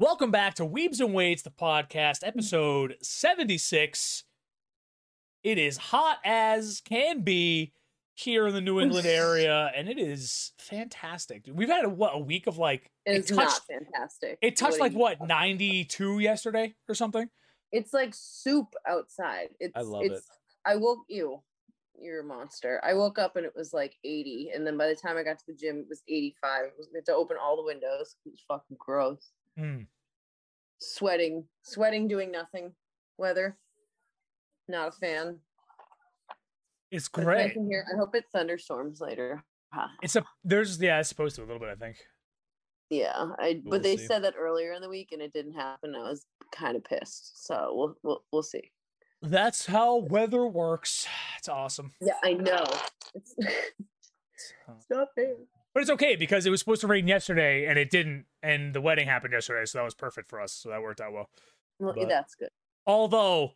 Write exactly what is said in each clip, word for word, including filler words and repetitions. Welcome back to Weebs and Weights, the podcast, episode seventy-six. It is hot as can be here in the New England area, and it is fantastic. We've had, a, what, a week of like... It's it not fantastic. It touched like, what, ninety-two yesterday or something? It's like soup outside. It's, I love it's, it. I woke you. You're a monster. I woke up and it was like eighty, and then by the time I got to the gym, it was eighty-five. It was, we had to open all the windows. It was fucking gross. Mm. Sweating, sweating, doing nothing. Weather, not a fan. It's great. It's here. I hope it thunderstorms later. Huh. It's a there's yeah, it's supposed to a little bit, I think. Yeah, I we'll but they see. said that earlier in the week, and it didn't happen. I was kind of pissed, so we'll we'll we'll see. That's how weather works. It's awesome. Yeah, I know. It's, it's not fair. But it's okay because it was supposed to rain yesterday and it didn't. And the wedding happened yesterday, so that was perfect for us. So that worked out well. Well, but, that's good. Although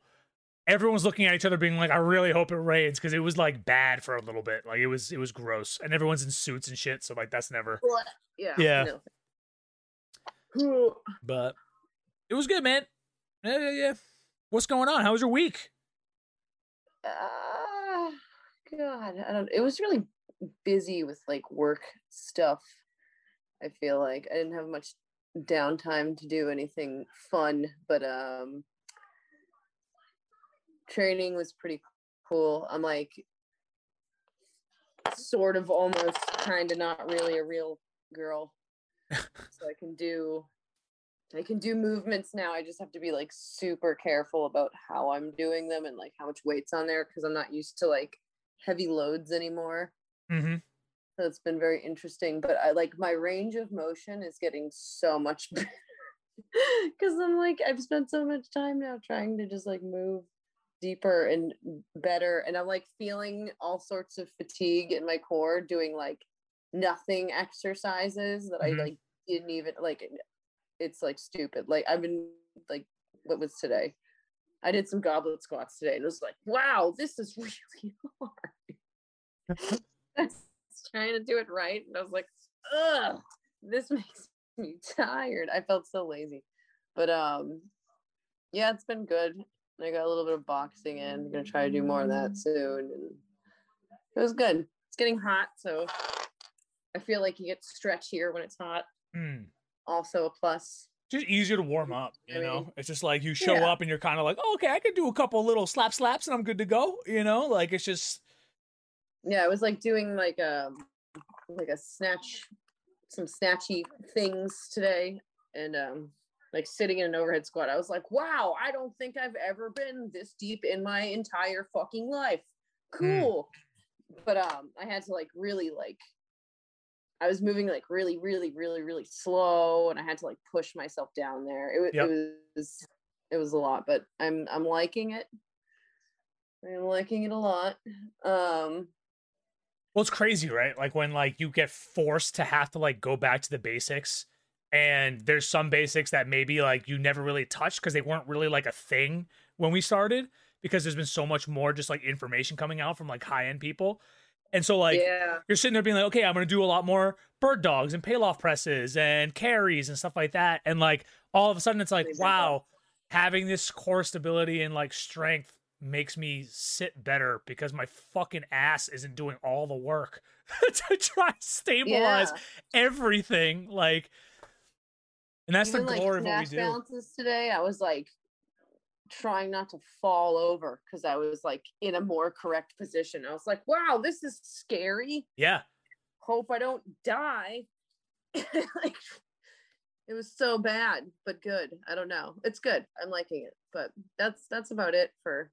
everyone's looking at each other being like, I really hope it rains because it was like bad for a little bit. Like it was it was gross. And everyone's in suits and shit. So like that's never. Well, yeah. Yeah. No. But it was good, man. Yeah, yeah, yeah. What's going on? How was your week? Uh, God, I don't. It was really busy with like work stuff. I feel like I didn't have much downtime to do anything fun, but um, training was pretty cool. I'm like sort of almost kind of not really a real girl, so I can do. I can do movements now. I just have to be like super careful about how I'm doing them and like how much weight's on there because I'm not used to like heavy loads anymore. Mm-hmm. So it's been very interesting. But I like my range of motion is getting so much better because I'm like, I've spent so much time now trying to just like move deeper and better. And I'm like feeling all sorts of fatigue in my core doing like nothing exercises that mm-hmm. I like didn't even like. It's like stupid. Like I've been like, what was today? I did some goblet squats today. And it was like, wow, this is really hard. I was trying to do it right. And I was like, ugh, this makes me tired. I felt so lazy. But um, yeah, it's been good. I got a little bit of boxing in. I'm gonna try to do more of that soon. And it was good. It's getting hot, so I feel like you get stretchier when it's hot. Mm. Also a plus. Just easier to warm up, you I mean, know? It's just like you show yeah. up and you're kind of like, oh, okay, I could do a couple little slap slaps and I'm good to go, you know? Like it's just... Yeah, I was like doing like a, like a snatch, some snatchy things today and um, like sitting in an overhead squat. I was like, wow, I don't think I've ever been this deep in my entire fucking life. Cool. Mm. But um, I had to like really like I was moving like really, really, really, really slow, and I had to like push myself down there. It, yep. it was, it was a lot, but I'm, I'm liking it. I'm liking it a lot. Um, well, it's crazy, right? Like when like you get forced to have to like go back to the basics, and there's some basics that maybe like you never really touched because they weren't really like a thing when we started because there's been so much more just like information coming out from like high end people. And so, like, yeah. you're sitting there being like, okay, I'm going to do a lot more bird dogs and payoff presses and carries and stuff like that. And, like, all of a sudden it's like, exactly. wow, having this core stability and, like, strength makes me sit better because my fucking ass isn't doing all the work to try to stabilize yeah. everything. Like, and that's Even the glory like, of what we do. Balances today, I was like, trying not to fall over because I was like in a more correct position. I was like, wow, this is scary. Yeah. Hope I don't die. Like, it was so bad, but good. I don't know. It's good. I'm liking it. But that's that's about it for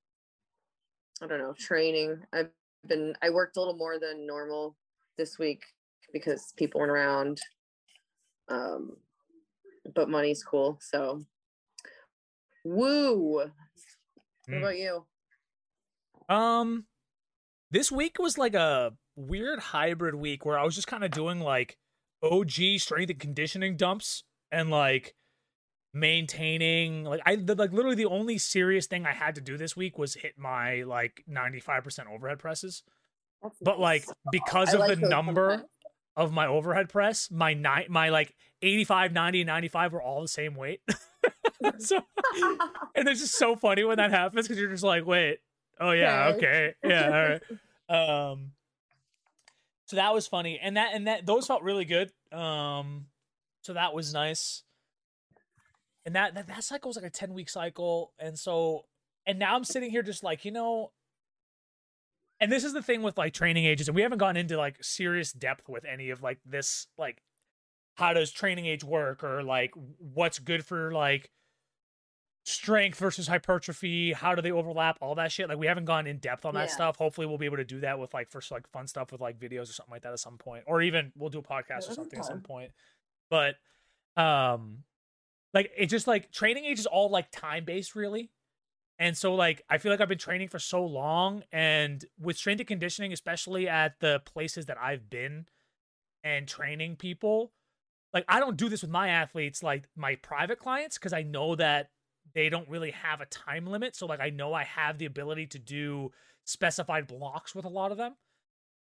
I don't know, training. I've been I worked a little more than normal this week because people weren't around. Um but money's cool, so Woo! What mm. about you? Um, this week was like a weird hybrid week where I was just kind of doing like O G strength and conditioning dumps and like maintaining like I like literally the only serious thing I had to do this week was hit my like ninety-five percent overhead presses. That's but nice. Like because I of like the number of my overhead press, my ni- my like eighty-five, ninety, and ninety-five were all the same weight. So, and it's just so funny when that happens, because you're just like, wait, oh yeah, okay, yeah, all right. Um, so that was funny, and that and that those felt really good. Um, so that was nice, and that that, that cycle was like a ten week cycle, and so and now I'm sitting here just like, you know. And this is the thing with like training ages, and we haven't gotten into like serious depth with any of like this, like how does training age work, or like what's good for like strength versus hypertrophy, how do they overlap, all that shit. Like we haven't gone in depth on that yeah. stuff. Hopefully we'll be able to do that with like first like fun stuff with like videos or something like that at some point, or even we'll do a podcast yeah, or something at some point. But um, like it's just like training age is all like time based, really. And so, like, I feel like I've been training for so long, and with strength and conditioning, especially at the places that I've been and training people, like, I don't do this with my athletes, like, my private clients, because I know that they don't really have a time limit. So, like, I know I have the ability to do specified blocks with a lot of them.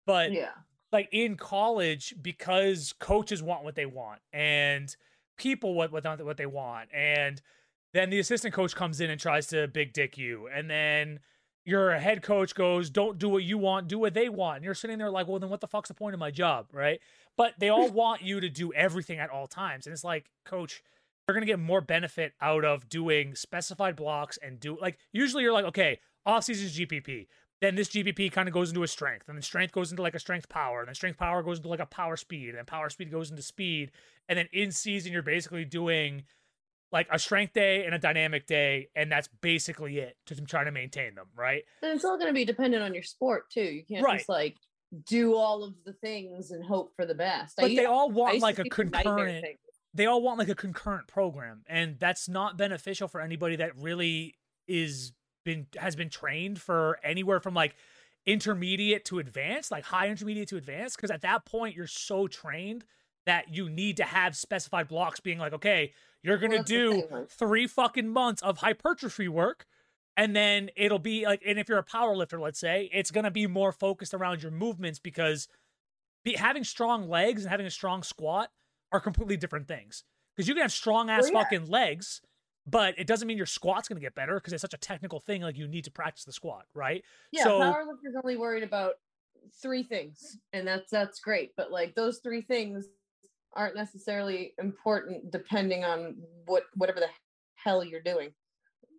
But, yeah. like, in college, because coaches want what they want, and people want what, what they want, and then the assistant coach comes in and tries to big dick you. And then your head coach goes, don't do what you want, do what they want. And you're sitting there like, well, then what the fuck's the point of my job, right? But they all want you to do everything at all times. And it's like, coach, you're going to get more benefit out of doing specified blocks and do, like, usually you're like, okay, offseason is G P P. Then this G P P kind of goes into a strength, and then strength goes into like a strength power, and then strength power goes into like a power speed, and then power speed goes into speed. And then in season, you're basically doing like a strength day and a dynamic day, and that's basically it to try to maintain them, right? And it's all going to be dependent on your sport, too. You can't right. just, like, do all of the things and hope for the best. But I, they all want, like, a concurrent... They all want, like, a concurrent program, and that's not beneficial for anybody that really is been has been trained for anywhere from, like, intermediate to advanced, like, high intermediate to advanced, because at that point, you're so trained that you need to have specified blocks being like, okay, you're going to well, do three fucking months of hypertrophy work. And then it'll be like, and if you're a power lifter, let's say, it's going to be more focused around your movements, because be, having strong legs and having a strong squat are completely different things. Because you can have strong ass well, yeah. fucking legs, but it doesn't mean your squat's going to get better, because it's such a technical thing. Like you need to practice the squat, right? Yeah, so, power lifters only worried about three things, and that's that's great. But like those three things aren't necessarily important depending on what whatever the hell you're doing,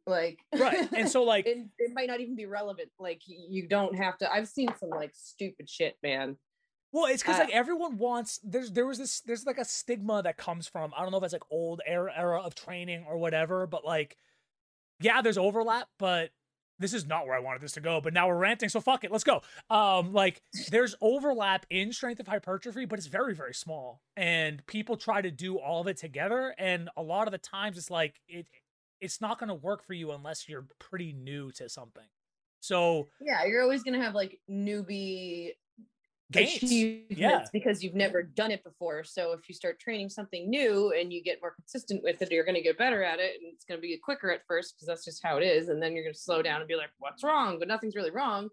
like right. And so like it, it might not even be relevant. Like you don't have to. I've seen some like stupid shit, man. Well, it's because uh, like everyone wants. There's there was this. There's like a stigma that comes from, I don't know if that's like old era era of training or whatever. But like, yeah, there's overlap, but this is not where I wanted this to go, but now we're ranting, so fuck it, let's go. Um, like, there's overlap in strength of hypertrophy, but it's very, very small. And people try to do all of it together, and a lot of the times it's like, it, it's not going to work for you unless you're pretty new to something. So... yeah, you're always going to have, like, newbie gains. Achievements yeah. because you've never done it before. So if you start training something new and you get more consistent with it, you're going to get better at it, and it's going to be quicker at first because that's just how it is. And then you're going to slow down and be like, what's wrong? But nothing's really wrong.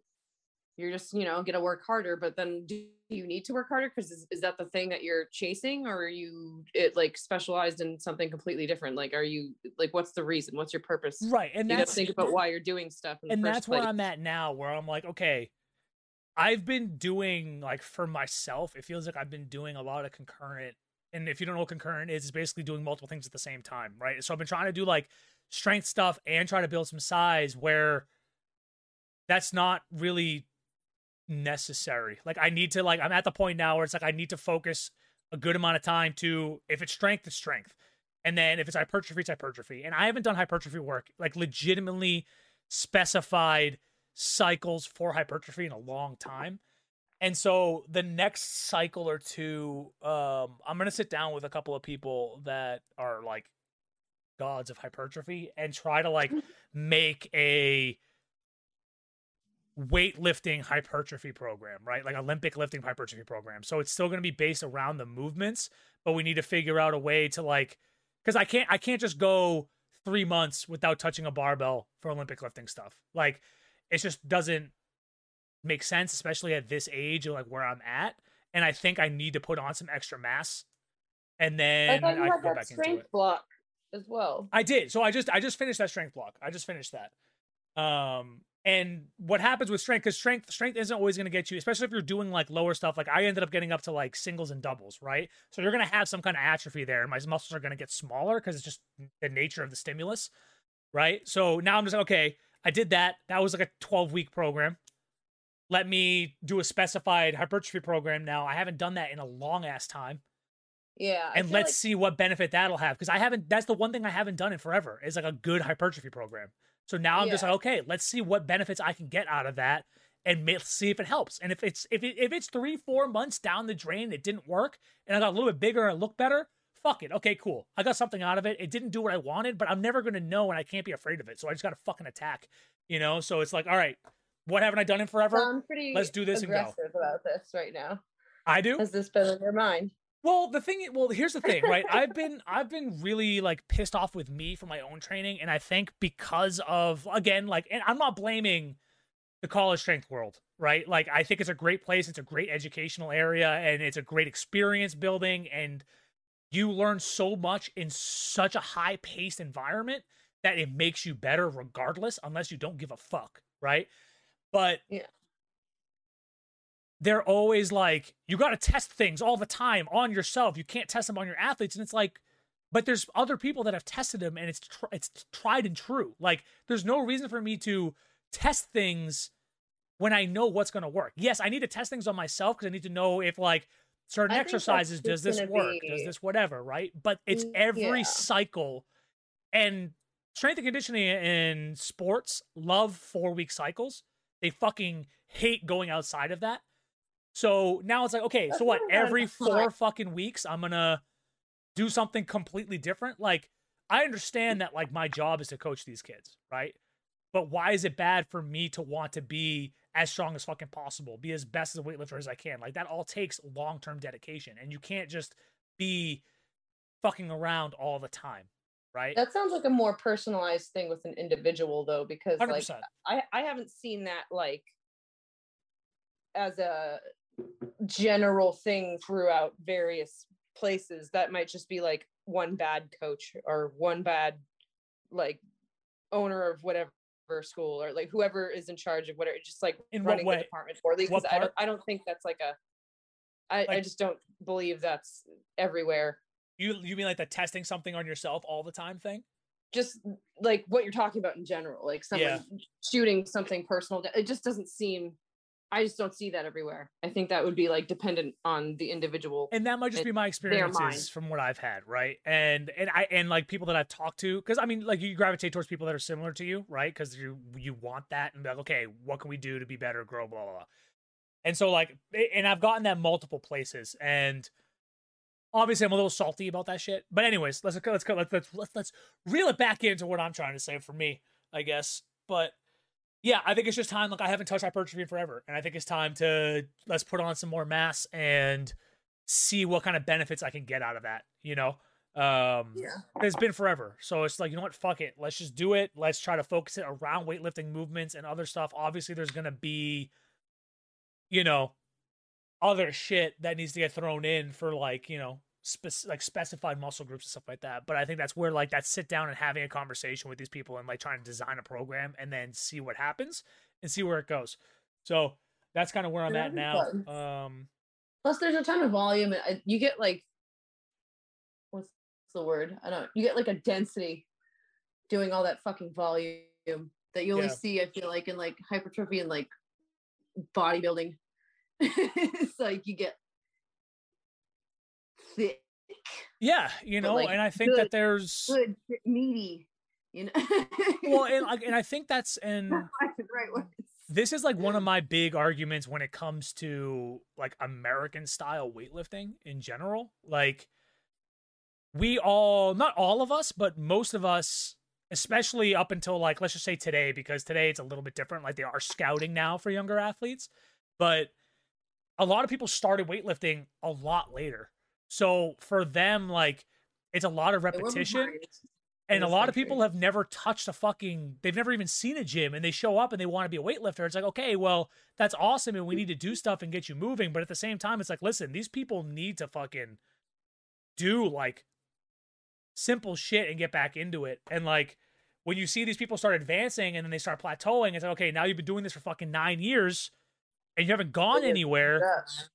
You're just, you know, going to work harder. But then do you need to work harder? Because is, is that the thing that you're chasing, or are you it like specialized in something completely different? Like, are you like, what's the reason? What's your purpose? Right. And you that's think about why you're doing stuff. In the and first that's place. Where I'm at now, where I'm like, okay, I've been doing, like, for myself, it feels like I've been doing a lot of concurrent, and if you don't know what concurrent is, it's basically doing multiple things at the same time, right? So I've been trying to do, like, strength stuff and try to build some size where that's not really necessary. Like, I need to, like, I'm at the point now where it's, like, I need to focus a good amount of time to, if it's strength, it's strength. And then if it's hypertrophy, it's hypertrophy. And I haven't done hypertrophy work, like, legitimately specified cycles for hypertrophy in a long time. And so the next cycle or two, um I'm gonna sit down with a couple of people that are like gods of hypertrophy and try to like make a weightlifting hypertrophy program, right? Like Olympic lifting hypertrophy program. So it's still gonna be based around the movements, but we need to figure out a way to like, because I can't I can't just go three months without touching a barbell for Olympic lifting stuff. Like it just doesn't make sense, especially at this age and like where I'm at. and I think I need to put on some extra mass, and then I, I had go that back strength into it. Block as well. I did. So I just I just finished that strength block. I just finished that. Um, and what happens with strength? Because strength strength isn't always going to get you, especially if you're doing like lower stuff. Like I ended up getting up to like singles and doubles, right? So you're going to have some kind of atrophy there, and my muscles are going to get smaller because it's just the nature of the stimulus, right? So now I'm just like, okay, I did that. That was like a twelve-week program. Let me do a specified hypertrophy program now. I haven't done that in a long-ass time. Yeah. I and let's like... see what benefit that'll have. Because I haven't, that's the one thing I haven't done in forever is like a good hypertrophy program. So now I'm yeah. just like, okay, let's see what benefits I can get out of that and see if it helps. And if it's if it, if it's three, four months down the drain, it didn't work, and I got a little bit bigger and looked better, fuck it. Okay, cool. I got something out of it. It didn't do what I wanted, but I'm never going to know, and I can't be afraid of it. So I just got to fucking attack, you know? So it's like, all right, what haven't I done in forever? Well, I'm pretty Let's do this aggressive and go. About this right now. I do? Has this been in your mind? Well, the thing, well, here's the thing, right? I've been, I've been really like pissed off with me for my own training. And I think because of, again, like, and I'm not blaming the college strength world, right? Like, I think it's a great place. It's a great educational area, and it's a great experience building. And you learn so much in such a high paced environment that it makes you better regardless, unless you don't give a fuck, right? But yeah. They're always like, you got to test things all the time on yourself. You can't test them on your athletes. And it's like, but there's other people that have tested them, and it's tr- it's tried and true. Like, there's no reason for me to test things when I know what's going to work. Yes, I need to test things on myself because I need to know if, like, certain exercises, does this work? Be... Does this whatever, right? But it's every yeah. cycle. And strength and conditioning in sports love four-week cycles. They fucking hate going outside of that. So now it's like, okay, so what? Every four fucking weeks, I'm going to do something completely different. Like, I understand that, like, my job is to coach these kids, right? But why is it bad for me to want to be as strong as fucking possible, be as best as a weightlifter as I can? Like, that all takes long-term dedication, and you can't just be fucking around all the time, right? That sounds like a more personalized thing with an individual, though, because, one hundred percent. Like, I, I haven't seen that, like, as a... general thing throughout various places. That might just be like one bad coach or one bad like owner of whatever school, or like whoever is in charge of whatever, just like in running the department for these. I don't, I don't think that's like a I, like, I just don't believe that's everywhere. You you mean like the testing something on yourself all the time thing? Just like what you're talking about in general, like someone yeah. shooting something personal. It just doesn't seem I just don't see that everywhere. I think that would be like dependent on the individual. And that might just be my experiences from what I've had. Right. And, and I, and like people that I've talked to, cause I mean, like you gravitate towards people that are similar to you, right? Cause you, you want that and be like, okay, what can we do to be better, grow, blah, blah, blah. And so like, and I've gotten that multiple places, and obviously I'm a little salty about that shit, but anyways, let's go, let's go, let's, let's, let's, let's reel it back into what I'm trying to say for me, I guess. But yeah, I think it's just time. Like, I haven't touched hypertrophy in forever, and I think it's time to let's put on some more mass and see what kind of benefits I can get out of that, you know? Um, yeah. It's been forever. So it's like, you know what? Fuck it. Let's just do it. Let's try to focus it around weightlifting movements and other stuff. Obviously, there's going to be, you know, other shit that needs to get thrown in for, like, you know, Spec- like specified muscle groups and stuff like that. But I think that's where like that sit down and having a conversation with these people and like trying to design a program and then see what happens and see where it goes. So that's kind of where I'm at now. Um, Plus there's a ton of volume. And you get like, what's the word? I don't, you get like a density doing all that fucking volume that you only yeah. see, I feel like, in like hypertrophy and like bodybuilding. It's like you get thick, yeah, you know, like, and I think good, that there's good meaty, you know. Well, and, and I think that's and this is like one of my big arguments when it comes to like American style weightlifting in general. Like, we all, not all of us, but most of us, especially up until like, let's just say today, because today it's a little bit different. Like, they are scouting now for younger athletes, but a lot of people started weightlifting a lot later. So for them, like, it's a lot of repetition. And a lot of people have never touched a fucking, they've never even seen a gym, and they show up and they want to be a weightlifter. It's like, okay, well, that's awesome, and we need to do stuff and get you moving. But at the same time, it's like, listen, these people need to fucking do like simple shit and get back into it. And like, when you see these people start advancing and then they start plateauing, it's like, okay, now you've been doing this for fucking nine years and you haven't gone anywhere. Yes.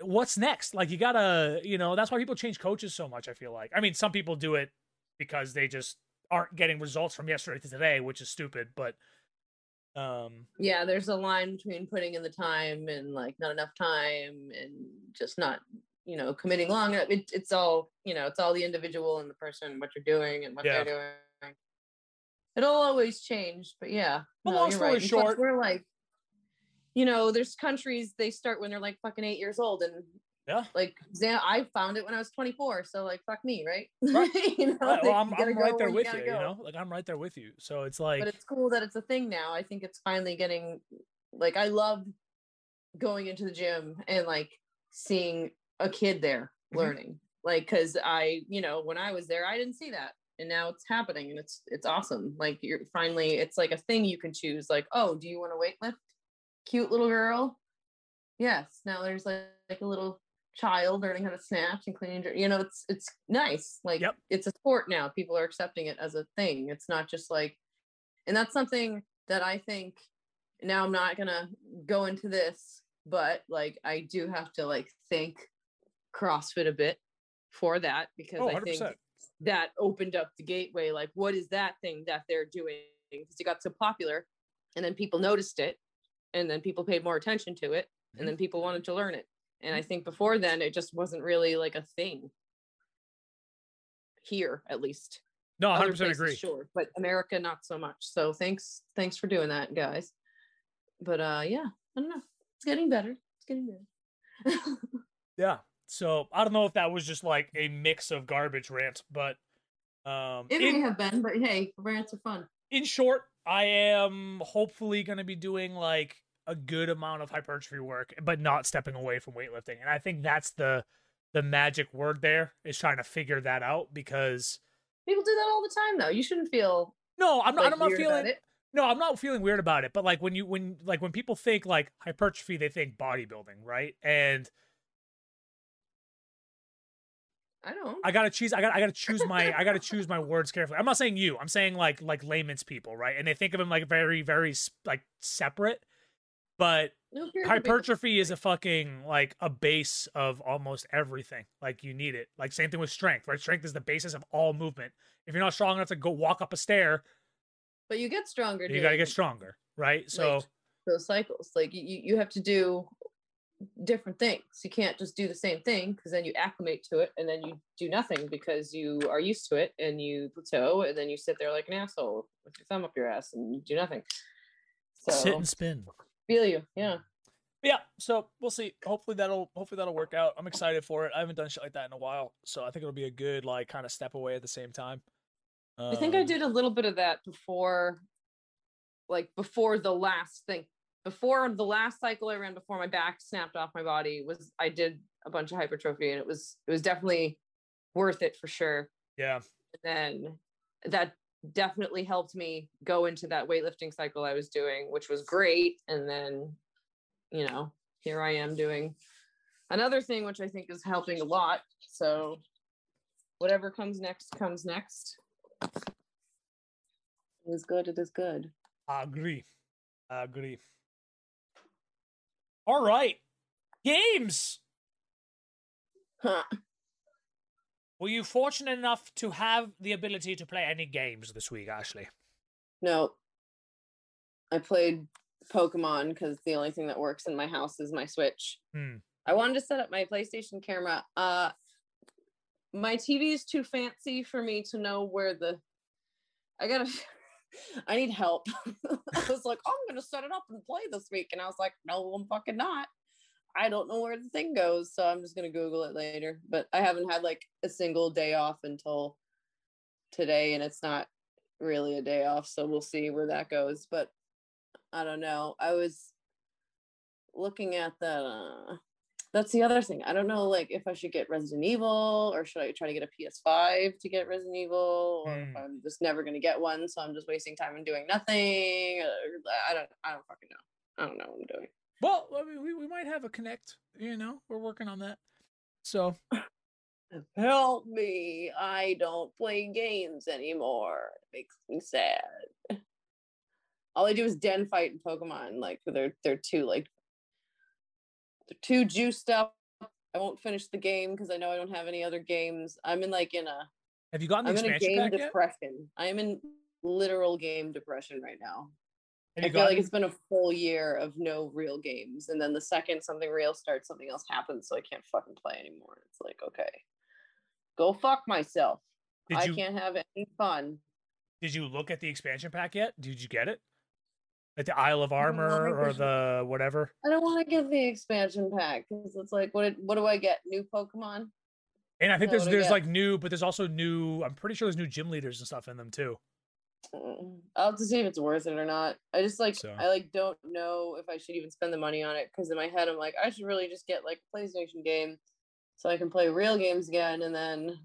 What's next? Like, you gotta, you know, that's why people change coaches so much, I feel like. I mean, some people do it because they just aren't getting results from yesterday to today, which is stupid, but um yeah, there's a line between putting in the time and like not enough time and just not, you know, committing long enough. It, it's all, you know, it's all the individual and the person, what you're doing and what yeah. they're doing. It'll always change, but yeah. But no, long story right. short, we're like, you know, there's countries, they start when they're like fucking eight years old, and yeah, like I found it when I was twenty-four, so like fuck me, right? Right. You know, right. Well, I'm, I'm right there with you, you, you know, like I'm right there with you. So it's like, but it's cool that it's a thing now. I think it's finally getting, like, I love going into the gym and like seeing a kid there learning, like, because I, you know, when I was there, I didn't see that, and now it's happening, and it's it's awesome. Like, you're finally, it's like a thing you can choose. Like, oh, do you want to weightlift? Cute little girl. Yes. Now there's like, like a little child learning how to snatch and clean, you know, it's it's nice. Like, yep. It's a sport now. People are accepting it as a thing. It's not just like, and that's something that I think now, I'm not gonna go into this, but like I do have to like thank CrossFit a bit for that, because oh, I think that opened up the gateway. Like, what is that thing that they're doing? Because it got so popular, and then people noticed it, and then people paid more attention to it, and then people wanted to learn it. And I think before then, it just wasn't really like a thing here, at least. No, one hundred percent places, agree. Sure, but America, not so much. So thanks, thanks for doing that, guys. But uh, yeah, I don't know. It's getting better. It's getting better. Yeah. So I don't know if that was just like a mix of garbage rants, but um, it may in, have been. But hey, rants are fun. In short, I am hopefully going to be doing like a good amount of hypertrophy work, but not stepping away from weightlifting. And I think that's the the magic word there, is trying to figure that out, because people do that all the time though. You shouldn't feel No, I'm not like, I'm not feeling it. No, I'm not feeling weird about it. But like when you when like when people think like hypertrophy, they think bodybuilding, right? And I don't. I gotta choose. I got. I gotta choose my. I gotta choose my words carefully. I'm not saying you. I'm saying like like layman's people, right? And they think of them like very very like separate. But no, hypertrophy is a fucking, like, a base of almost everything. Like, you need it. Like, same thing with strength, right? Strength is the basis of all movement. If you're not strong enough to go walk up a stair. But you get stronger. You dude. gotta get stronger, right? So. Like, those cycles. Like, you, you have to do different things. You can't just do the same thing, because then you acclimate to it, and then you do nothing because you are used to it, and you plateau, and then you sit there like an asshole with your thumb up your ass and you do nothing. So, sit and spin. Feel you, yeah, yeah. So we'll see. Hopefully that'll hopefully that'll work out. I'm excited for it. I haven't done shit like that in a while, so I think it'll be a good like kind of step away at the same time. Um, I think I did a little bit of that before, like before the last thing, before the last cycle I ran before my back snapped off my body was I did a bunch of hypertrophy, and it was it was definitely worth it for sure. Yeah. And then that definitely helped me go into that weightlifting cycle I was doing, which was great. And then, you know, here I am doing another thing, which I think is helping a lot. So whatever comes next comes next. It is good. It is good. I agree. I agree. All right. Games. Huh. Were you fortunate enough to have the ability to play any games this week, Ashley? No. I played Pokemon because the only thing that works in my house is my Switch. Hmm. I wanted to set up my PlayStation camera. Uh, my T V is too fancy for me to know where the... I gotta... I need help. I was like, oh, I'm going to set it up and play this week. And I was like, no, I'm fucking not. I don't know where the thing goes, so I'm just going to Google it later. But I haven't had, like, a single day off until today, and it's not really a day off, so we'll see where that goes. But I don't know. I was looking at that, uh, That's the other thing. I don't know, like, if I should get Resident Evil or should I try to get a P S five to get Resident Evil, or mm. if I'm just never going to get one, so I'm just wasting time and doing nothing. I don't, I don't fucking know. I don't know what I'm doing. Well, I mean, we, we might have a Connect, you know, we're working on that. So help me. I don't play games anymore. It makes me sad. All I do is den fight in Pokemon. Like, they're, they're too, like, they're too juiced up. I won't finish the game because I know I don't have any other games. I'm in like in a. Have you gotten the I'm expansion in a game pack depression. Yet? I'm in literal game depression right now. Have I feel gotten... like it's been a full year of no real games, and then the second something real starts, something else happens, so I can't fucking play anymore. It's like, okay, go fuck myself. Did I you... can't have any fun. Did you look at the expansion pack yet? Did you get it? Like the Isle of Armor or the whatever? I don't want to get the expansion pack because it's like, what what do I get? New Pokemon? And I think there's there's like new, but there's also new, I'm pretty sure there's new gym leaders and stuff in them too. I'll have to see if it's worth it or not. I just like, so. I like don't know if I should even spend the money on it because in my head I'm like, I should really just get like a PlayStation game so I can play real games again. And then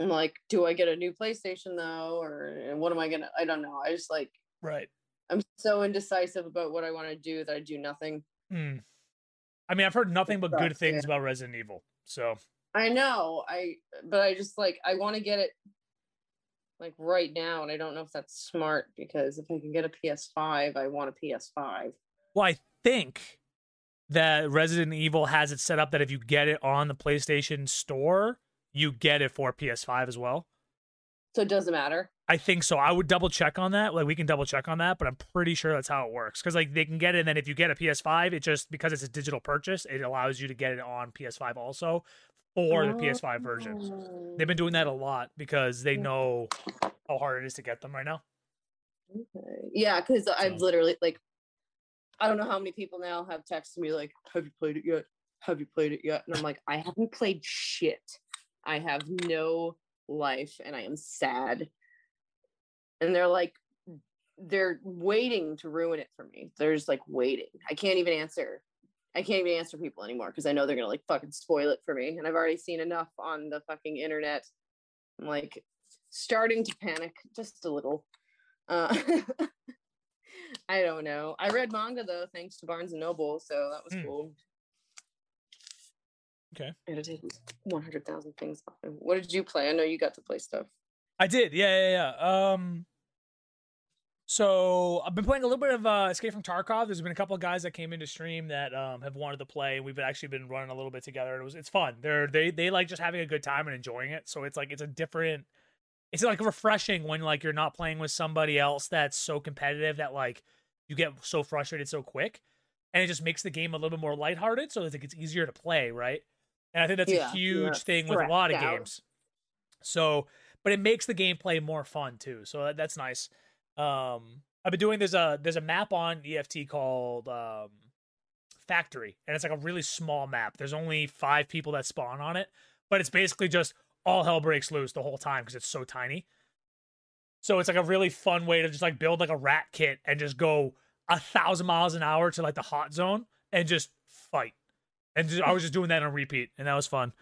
I'm like, do I get a new PlayStation though? Or what am I going to, I don't know. I just like, right. I'm so indecisive about what I want to do that I do nothing. Mm. I mean, I've heard nothing but good things yeah. about Resident Evil. So I know, I but I just like I want to get it like right now, and I don't know if that's smart because if I can get a P S five, I want a P S five. Well, I think that Resident Evil has it set up that if you get it on the PlayStation Store, you get it for P S five as well. So it doesn't matter. I think so. I would double check on that. Like, we can double check on that, but I'm pretty sure that's how it works. Because like they can get it, and then if you get a P S five, it just because it's a digital purchase, it allows you to get it on P S five also for the P S five version. They've been doing that a lot because they know how hard it is to get them right now. Okay. Yeah, because so. I've literally like I don't know how many people now have texted me like, "Have you played it yet? Have you played it yet?" And I'm like, I haven't played shit. I have no life and I am sad, and they're like they're waiting to ruin it for me. They're just like waiting. I can't even answer I can't even answer people anymore because I know they're gonna like fucking spoil it for me, and I've already seen enough on the fucking internet. I'm like starting to panic just a little. uh I don't know. I read manga though thanks to Barnes and Noble, so that was mm. cool. Okay. I gotta take one hundred thousand things off. What did you play? I know you got to play stuff. I did. Yeah, yeah, yeah. Um, so I've been playing a little bit of uh, Escape from Tarkov. There's been a couple of guys that came into stream that um, have wanted to play, and we've actually been running a little bit together. And it was it's fun. They're they they like just having a good time and enjoying it. So it's like it's a different. It's like refreshing when like you're not playing with somebody else that's so competitive that like you get so frustrated so quick, and it just makes the game a little bit more lighthearted. So it's like it's easier to play, right? And I think that's yeah, a huge yeah. thing with Correct. a lot of yeah. games. So, but it makes the gameplay more fun too. So that, that's nice. Um, I've been doing, there's a, there's a map on E F T called um, Factory. And it's like a really small map. There's only five people that spawn on it. But it's basically just all hell breaks loose the whole time because it's so tiny. So it's like a really fun way to just like build like a rat kit and just go a thousand miles an hour to like the hot zone and just fight. And just, I was just doing that on repeat, and that was fun.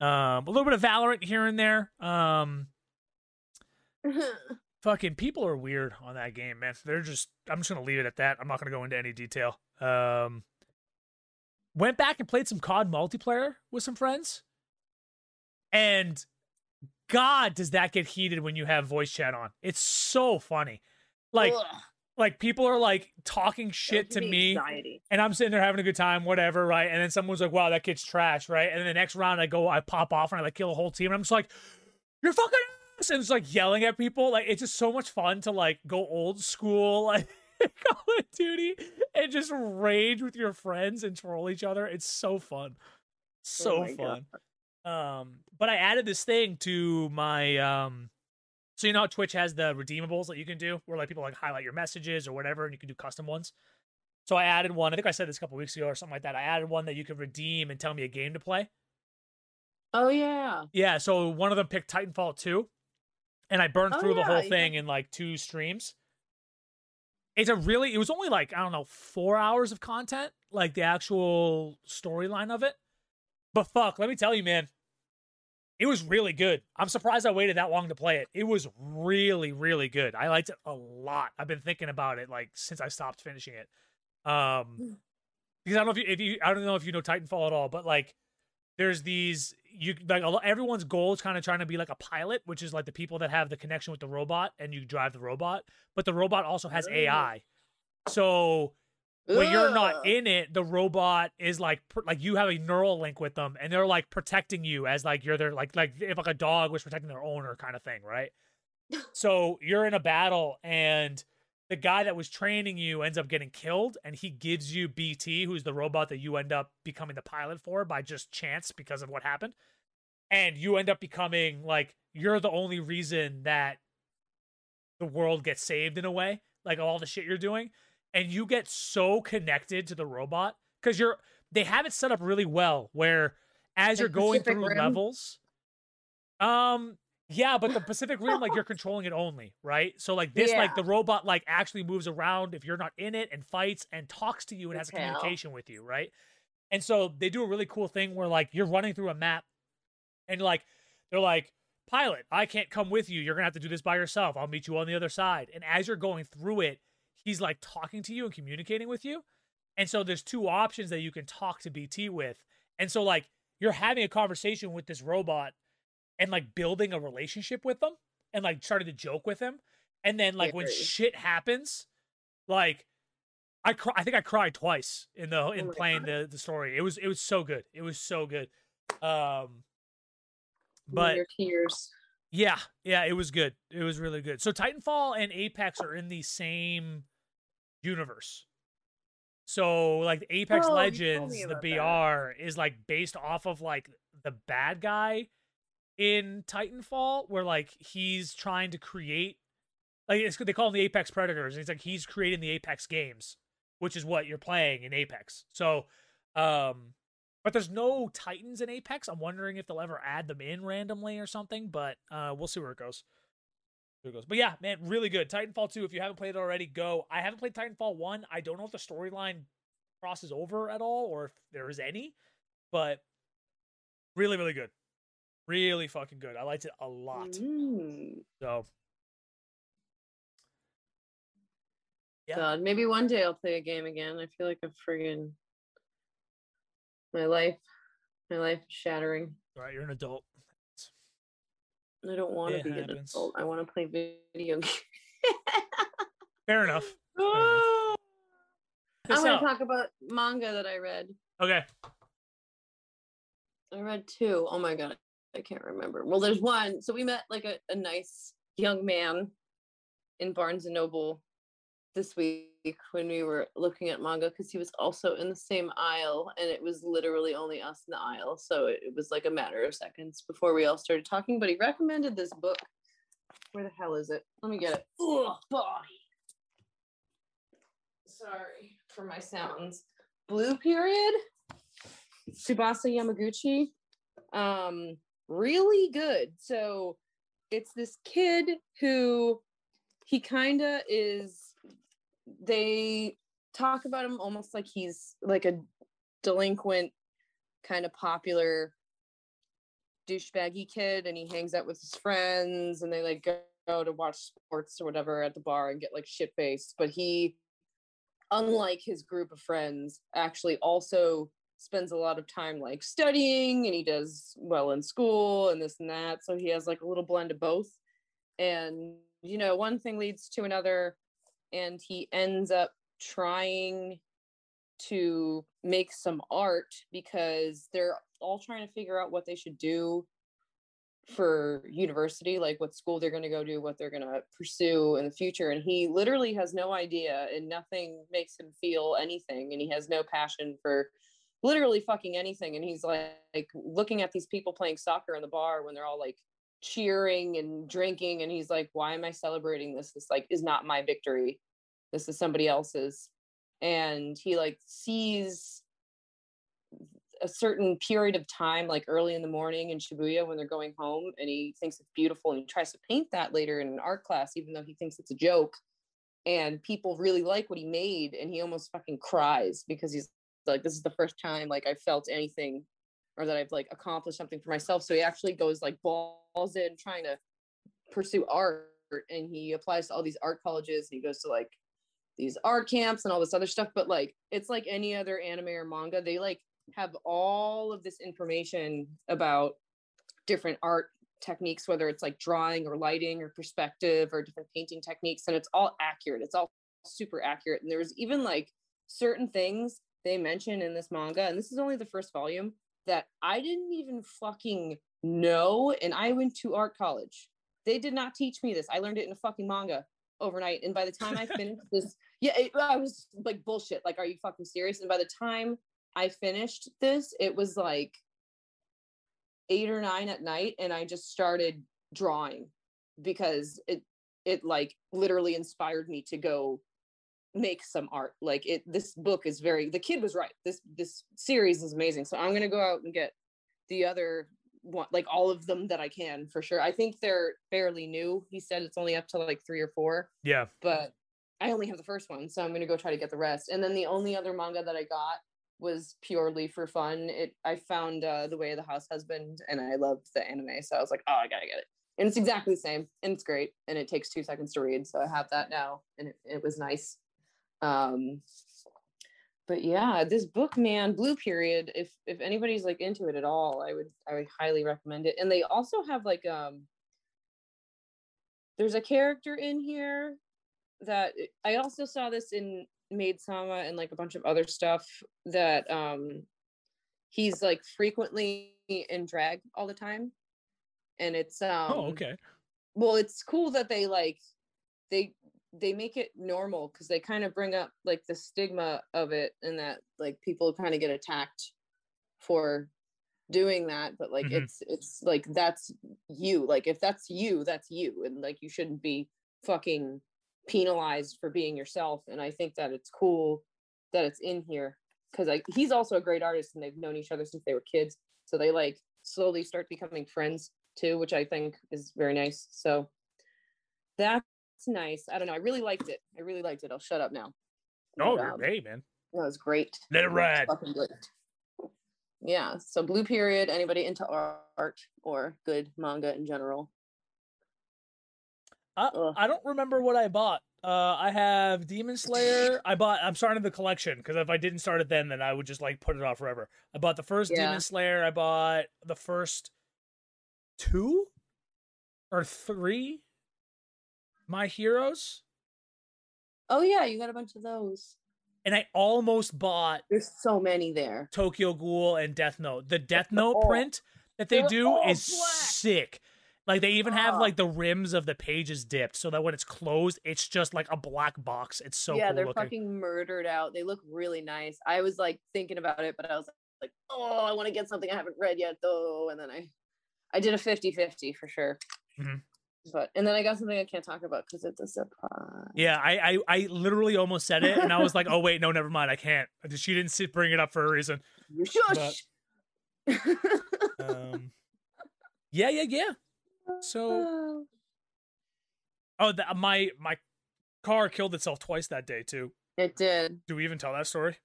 Um, a little bit of Valorant here and there. Um, fucking people are weird on that game, man. They're just, I'm just going to leave it at that. I'm not going to go into any detail. Um, went back and played some C O D multiplayer with some friends. And God, does that get heated when you have voice chat on. It's so funny. Like... Ugh. Like, people are, like, talking shit to me, anxiety. And I'm sitting there having a good time, whatever, right? And then someone's like, wow, that kid's trash, right? And then the next round, I go, I pop off, and I, like, kill a whole team, and I'm just like, you're fucking ass! And it's, like, yelling at people. Like, it's just so much fun to, like, go old school, like, Call of Duty, and just rage with your friends and troll each other. It's so fun. So oh fun. God. Um, but I added this thing to my... um. So you know how Twitch has the redeemables that you can do where like people like highlight your messages or whatever, and you can do custom ones. So I added one. I think I said this a couple weeks ago or something like that. I added one that you could redeem and tell me a game to play. Oh, yeah. Yeah, so one of them picked Titanfall two, and I burned oh, through yeah, the whole yeah. thing in like two streams. It's a really, it was only like, I don't know, four hours of content, like the actual storyline of it. But fuck, let me tell you, man, it was really good. I'm surprised I waited that long to play it. It was really, really good. I liked it a lot. I've been thinking about it like since I stopped finishing it. Um, because I don't know if you, if you, I don't know if you know Titanfall at all, but like there's these, you like everyone's goal is kind of trying to be like a pilot, which is like the people that have the connection with the robot and you drive the robot, but the robot also has A I. So when you're not in it, the robot is like, like you have a neural link with them and they're like protecting you as like, you're their like, like if like a dog was protecting their owner kind of thing. Right. So you're in a battle and the guy that was training you ends up getting killed and he gives you B T, who's the robot that you end up becoming the pilot for by just chance because of what happened. And you end up becoming like, you're the only reason that the world gets saved in a way, like all the shit you're doing. And you get so connected to the robot because you're, they have it set up really well where as like you're going Pacific through Rim. levels, um, yeah, but the Pacific Rim, like, you're controlling it only, right? So, like, this, yeah. like, the robot, like, actually moves around if you're not in it and fights and talks to you and has a communication with you, right? And so they do a really cool thing where, like, you're running through a map and, like, they're like, pilot, I can't come with you. You're going to have to do this by yourself. I'll meet you on the other side. And as you're going through it, he's, like, talking to you and communicating with you. And so there's two options that you can talk to B T with. And so, like, you're having a conversation with this robot and like building a relationship with them and like started to joke with him. And then like when shit happens, like I cry, I think I cried twice in the, in oh playing God. the the story. It was, it was so good. It was so good. Um, but your tears. Yeah. Yeah. It was good. It was really good. So Titanfall and Apex are in the same universe. So like the Apex oh, Legends, the B R that. is like based off of like the bad guy in Titanfall, where like he's trying to create, like it's, they call him the Apex Predators, and he's like he's creating the Apex games, which is what you're playing in Apex. So, um, but there's no Titans in Apex. I'm wondering if they'll ever add them in randomly or something, but uh, we'll see where it goes. Where it goes. But yeah, man, really good. Titanfall two. If you haven't played it already, go. I haven't played Titanfall one. I don't know if the storyline crosses over at all or if there is any, but really, really good. Really fucking good. I liked it a lot. Mm. So, yeah. God, maybe one day I'll play a game again. I feel like I'm friggin' my life, my life is shattering. All right, you're an adult. I don't want to be happens. an adult. I want to play video games. Fair enough. Fair enough. I'm going to talk about manga that I read. Okay. I read two. Oh my god. I can't remember. Well, there's one. So we met like a, a nice young man in Barnes and Noble this week when we were looking at manga because he was also in the same aisle and it was literally only us in the aisle. So it, it was like a matter of seconds before we all started talking, but he recommended this book. Where the hell is it? Let me get it. Oh, body. Sorry for my sounds. Blue Period. Tsubasa Yamaguchi. Um... Really good. So it's this kid who he kind of is, they talk about him almost like he's like a delinquent kind of popular douchebaggy kid, and he hangs out with his friends and they like go, go to watch sports or whatever at the bar and get like shit faced. But he, unlike his group of friends, actually also spends a lot of time like studying, and he does well in school and this and that. So he has like a little blend of both. And, you know, one thing leads to another, and he ends up trying to make some art because they're all trying to figure out what they should do for university, like what school they're going to go to, what they're going to pursue in the future. And he literally has no idea, and nothing makes him feel anything. And he has no passion for literally fucking anything. And he's like, like looking at these people playing soccer in the bar when they're all like cheering and drinking, and he's like, why am I celebrating this? This like is not my victory. This is somebody else's. And he like sees a certain period of time, like early in the morning in Shibuya when they're going home, and he thinks it's beautiful, and he tries to paint that later in an art class, even though he thinks it's a joke. and people really like what he made, and he almost fucking cries because he's like, this is the first time like I felt anything or that I've like accomplished something for myself. So he actually goes like balls in trying to pursue art, and he applies to all these art colleges, and he goes to like these art camps and all this other stuff. But like, it's like any other anime or manga, they like have all of this information about different art techniques, whether it's like drawing or lighting or perspective or different painting techniques, and it's all accurate, it's all super accurate. And there's even like certain things they mention in this manga, and this is only the first volume, that I didn't even fucking know, and I went to art college. They did not teach me this. I learned it in a fucking manga overnight, and by the time I finished this, yeah, it, I was like, bullshit, like, are you fucking serious? And by the time I finished this, it was like eight or nine at night, and I just started drawing because it it like literally inspired me to go make some art. Like, it this book is very, the kid was right, this this series is amazing. So I'm gonna go out and get the other one, like all of them that I can, for sure. I think they're fairly new. He said it's only up to like three or four. Yeah, but I only have the first one, so I'm gonna go try to get the rest. And then the only other manga that I got was purely for fun. It I found uh, The Way of the Househusband, and I loved the anime, so I was like, oh, I gotta get it. And it's exactly the same, and it's great, and it takes two seconds to read, so I have that now, and it, it was nice. Um, but yeah, this book, man, Blue Period. If if anybody's like into it at all, I would I would highly recommend it. And they also have like um, there's a character in here that I also saw this in Maid-sama and like a bunch of other stuff, that um he's like frequently in drag all the time, and it's um oh okay well it's cool that they like they they make it normal, because they kind of bring up like the stigma of it, and that like people kind of get attacked for doing that, but like mm-hmm. it's it's like, that's you, like if that's you, that's you, and like you shouldn't be fucking penalized for being yourself. And I think that it's cool that it's in here, because like he's also a great artist, and they've known each other since they were kids, so they like slowly start becoming friends too, which I think is very nice. So that's nice. I don't know, I really liked it. I really liked it. I'll shut up now. Oh, um, hey man, that was great. Let it ride. Yeah, so Blue Period, anybody into art or good manga in general. I, I don't remember what I bought. Uh, I have Demon Slayer. I bought, I'm starting the collection, because if I didn't start it then, then I would just like put it off forever. I bought the first yeah. Demon Slayer. I bought the first two or three My Heroes. Oh yeah, you got a bunch of those. And I almost bought, there's so many there, Tokyo Ghoul and Death Note. The Death Note oh. print that they They're do is black. sick. Like, they even have, like, the rims of the pages dipped, so that when it's closed, it's just, like, a black box. It's so cool looking. Yeah, they're fucking murdered out. They look really nice. I was, like, thinking about it, but I was like, oh, I want to get something I haven't read yet, though. And then I I did a fifty-fifty for sure. Mm-hmm. But and then I got something I can't talk about because it's a surprise. Yeah, I, I, I literally almost said it, and I was like, oh, wait, no, never mind. I can't. She didn't sit, bring it up for a reason. Shush! But, um, yeah, yeah, yeah. So, oh, the, my my car killed itself twice that day too. It did. Do we even tell that story?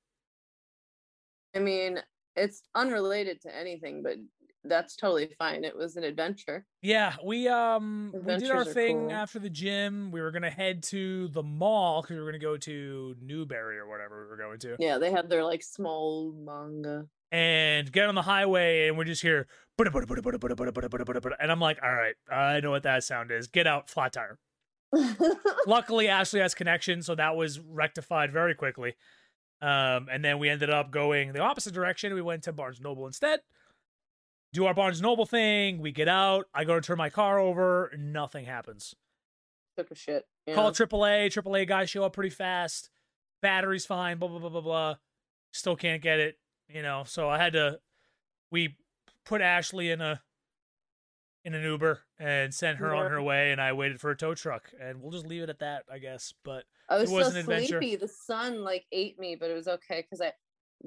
I mean, it's unrelated to anything, but that's totally fine. It was an adventure. Yeah, we um Adventures we did our thing cool. after the gym. We were gonna head to the mall because we were gonna go to Newberry or whatever we were going to. Yeah, they had their like small manga. And get on the highway, and we just hear, and I'm like, all right, I know what that sound is. Get out, flat tire. Luckily, Ashley has connection, so that was rectified very quickly. Um, and then we ended up going the opposite direction. We went to Barnes Noble instead. Do our Barnes Noble thing. We get out. I go to turn my car over. Nothing happens. Took a shit. Yeah. Call triple A. triple A guys show up pretty fast. Battery's fine. Blah, blah, blah, blah, blah. Still can't get it. You know, so I had to, we put Ashley in a, in an Uber and sent her on her way, and I waited for a tow truck, and we'll just leave it at that, I guess. But I was, it was so an sleepy. Adventure. The sun like ate me, but it was okay. Cause I,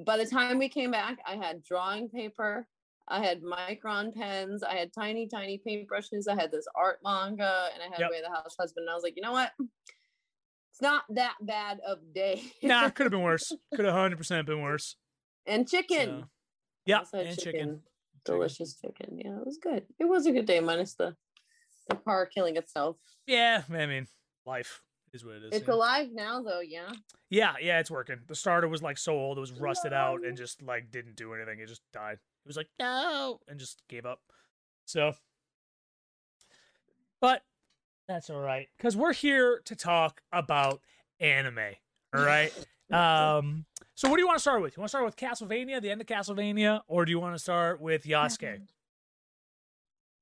by the time we came back, I had drawing paper, I had micron pens, I had tiny, tiny paintbrushes. I had this art manga, and I had yep. Way of the Househusband. And I was like, you know what? It's not that bad of day. Nah, could have been worse. Could have one hundred percent been worse. And chicken. So, yeah, and chicken. chicken. Delicious chicken. Yeah, it was good. It was a good day, minus the, the car killing itself. Yeah, I mean, life is what it is. It's yeah. alive now, though, yeah? Yeah, yeah, it's working. The starter was, like, so old. It was rusted no. out and just, like, didn't do anything. It just died. It was like, no, and just gave up. So, but... that's all right, because we're here to talk about anime, all right? um, so what do you want to start with? You want to start with Castlevania, the end of Castlevania, or do you want to start with Yasuke?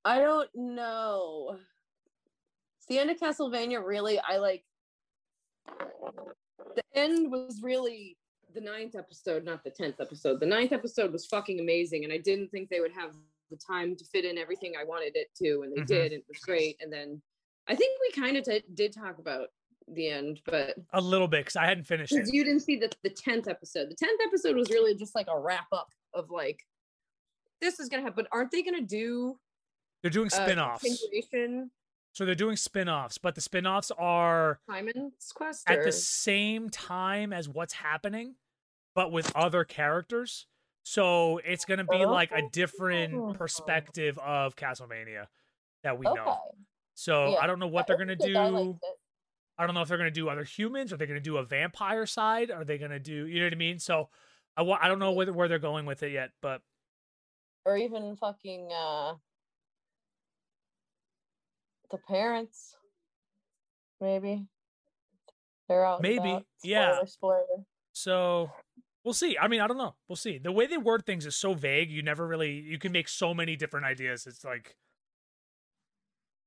I don't know. It's the end of Castlevania, really, I like... the end was really the ninth episode, not the tenth episode. The ninth episode was fucking amazing, and I didn't think they would have the time to fit in everything I wanted it to, and they mm-hmm. did, and it was great, and then... I think we kind of t- did talk about the end, but... a little bit, because I hadn't finished it. You didn't see the, the tenth episode. The tenth episode was really just like a wrap-up of like, this is going to happen. But aren't they going to do... they're doing spin-offs. Uh, so they're doing spin-offs, but the spin-offs are... Simon's Quest? Or... at the same time as what's happening, but with other characters. So it's going to be oh. like a different perspective of Castlevania that we okay. know. So yeah. I don't know what they're going to do. I, I don't know if they're going to do other humans. Are they going to do a vampire side? Are they going to do, you know what I mean? So I, I don't know where, where they're going with it yet, but. Or even fucking uh, the parents. Maybe. They're out. Maybe. About. Spoiler, yeah. Spoiler. So we'll see. I mean, I don't know. We'll see. The way they word things is so vague. You never really, you can make so many different ideas. It's like.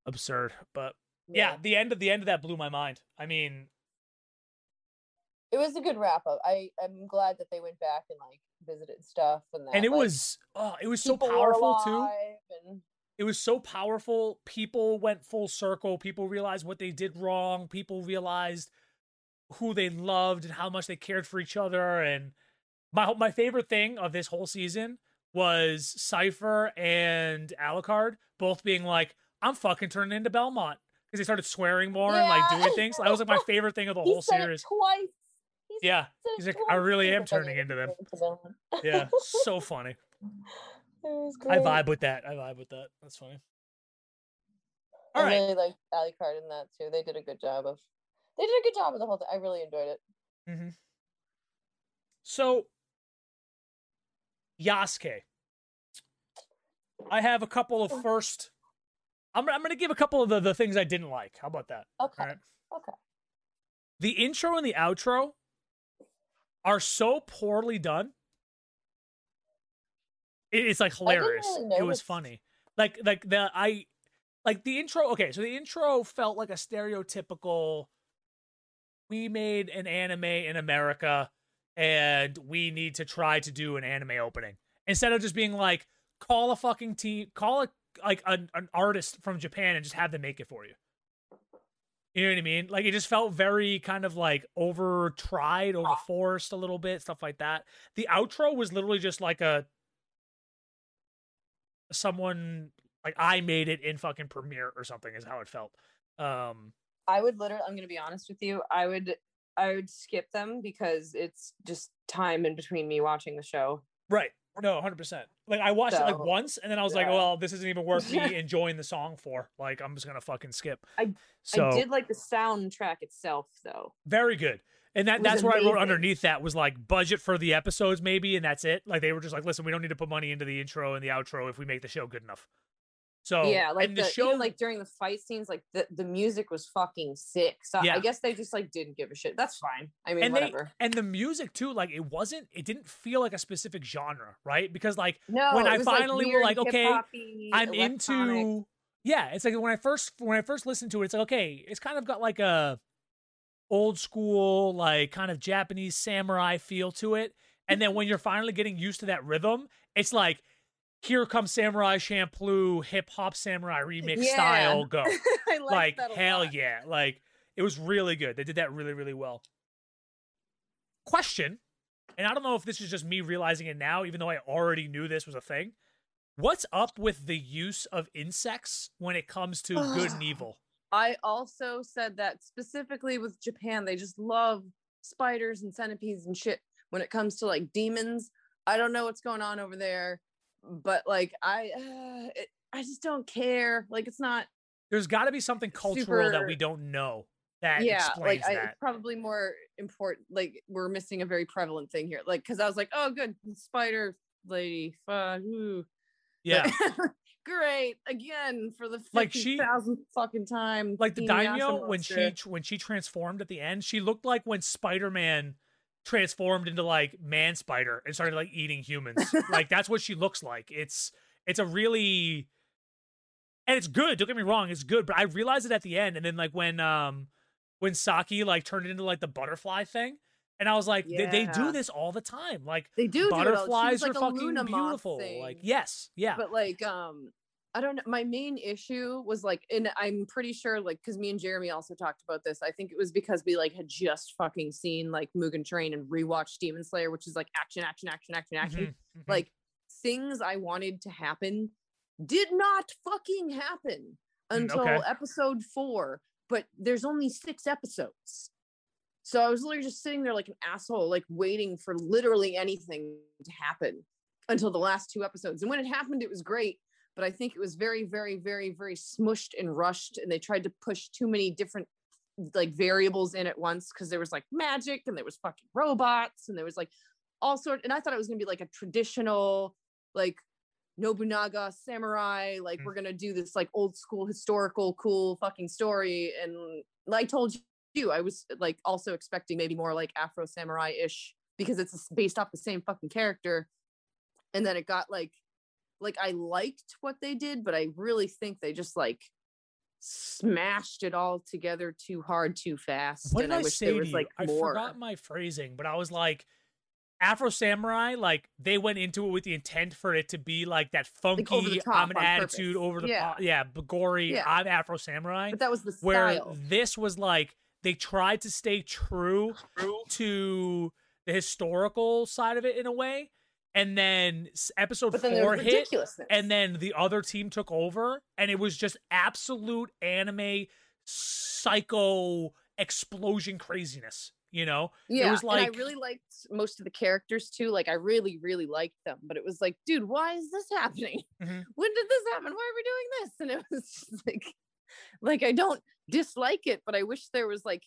Absurd, but yeah, yeah, the end of the end of that blew my mind. I mean, it was a good wrap up. I I'm glad that they went back and like visited stuff and that, and it like, was oh, it was so powerful too. And... it was so powerful. People went full circle. People realized what they did wrong. People realized who they loved and how much they cared for each other. And my my favorite thing of this whole season was Cypher and Alucard both being like, I'm fucking turning into Belmont, because they started swearing more yeah. and like doing things. That was like my favorite thing of the he whole said series. It twice. He yeah, said it he's like, twice. I really am turning into them. Yeah, so funny. It was great. I vibe with that. I vibe with that. That's funny. All I right. really liked Alucard in that too. They did a good job of. They did a good job of the whole thing. I really enjoyed it. Mm-hmm. So, Yasuke, I have a couple of first. I'm, I'm going to give a couple of the, the things I didn't like. How about that? Okay. All right. Okay. The intro and the outro are so poorly done. It, it's like hilarious. Really it was funny. Like like the I like the intro. Okay, so the intro felt like a stereotypical. We made an anime in America, and we need to try to do an anime opening instead of just being like, call a fucking team, call a. like an, an artist from Japan and just have them make it for you. You know what I mean? Like it just felt very kind of like over tried, over forced a little bit, stuff like that. The outro was literally just like a someone like I made it in fucking Premiere or something is how it felt. Um, I would literally, I'm going to be honest with you. I would, I would skip them because it's just time in between me watching the show. Right. No, one hundred percent. Like, I watched so, it, like, once, and then I was yeah. like, well, this isn't even worth me enjoying the song for. Like, I'm just going to fucking skip. I, so, I did like the soundtrack itself, though. Very good. And that that's what I wrote underneath that was, like, budget for the episodes, maybe, and that's it. Like, they were just like, listen, we don't need to put money into the intro and the outro if we make the show good enough. So, yeah, like, the, the show, even, like, during the fight scenes, like, the, the music was fucking sick. So, yeah. I guess they just, like, didn't give a shit. That's fine. I mean, and whatever. They, and the music, too, like, it wasn't, it didn't feel like a specific genre, right? Because, like, no, when I finally were like, like okay, I'm electronic. into, yeah, it's like when I first, when I first listened to it, it's like, okay, it's kind of got, like, a old school, like, kind of Japanese samurai feel to it. And then when you're finally getting used to that rhythm, it's like, here comes Samurai Champloo, hip hop samurai remix yeah. style go. I like, that a hell lot. yeah. Like, it was really good. They did that really, really well. Question, and I don't know if this is just me realizing it now, even though I already knew this was a thing. What's up with the use of insects when it comes to good and evil? I also said that specifically with Japan, they just love spiders and centipedes and shit when it comes to like demons. I don't know what's going on over there, but like I uh, it, I just don't care. Like it's not. There's got to be something cultural super, that we don't know that yeah, explains like, that. Yeah, probably more important. Like we're missing a very prevalent thing here. Like because I was like, oh, good spider lady, fuck, ooh. Yeah. But, great again for the like she thousandth fucking time. Like the daimyo when she when she transformed at the end, she looked like when Spider-Man transformed into like man spider and started like eating humans. Like that's what she looks like. It's it's a really and it's good. Don't get me wrong, it's good. But I realized it at the end, and then like when um when Saki like turned into like the butterfly thing. And I was like, yeah. they, they do this all the time. Like they do. Butterflies do it all. She was, like, are fucking Luna beautiful. Thing. Like yes, yeah. But like, um, I don't know. My main issue was like, and I'm pretty sure like because me and Jeremy also talked about this. I think it was because we like had just fucking seen like Mugen Train and rewatched Demon Slayer, which is like action, action, action, action, action. Mm-hmm, mm-hmm. Like things I wanted to happen did not fucking happen until okay. episode four. But there's only six episodes. So I was literally just sitting there like an asshole, like waiting for literally anything to happen until the last two episodes. And when it happened, it was great. But I think it was very, very, very, very smushed and rushed. And they tried to push too many different like variables in at once because there was like magic and there was fucking robots and there was like all sorts. And I thought it was going to be like a traditional like Nobunaga samurai. Like mm-hmm. we're going to do this like old school, historical, cool fucking story. And I told you. I was like also expecting maybe more like Afro Samurai ish because it's based off the same fucking character, and then it got like, like I liked what they did, but I really think they just like smashed it all together too hard, too fast. What and did I, I wish say there was like I more. Forgot my phrasing, but I was like, Afro Samurai, like they went into it with the intent for it to be like that funky, like I'm an attitude purpose. Over the yeah, po- yeah gory, yeah. I'm Afro Samurai. But that was the style. Where this was like. They tried to stay true to the historical side of it in a way. And then episode but then four hit. And then the other team took over. And it was just absolute anime psycho explosion craziness. You know? Yeah. It was like, and I really liked most of the characters too. Like I really, really liked them. But it was like, dude, why is this happening? Mm-hmm. When did this happen? Why are we doing this? And it was just like... Like, I don't dislike it, but I wish there was, like,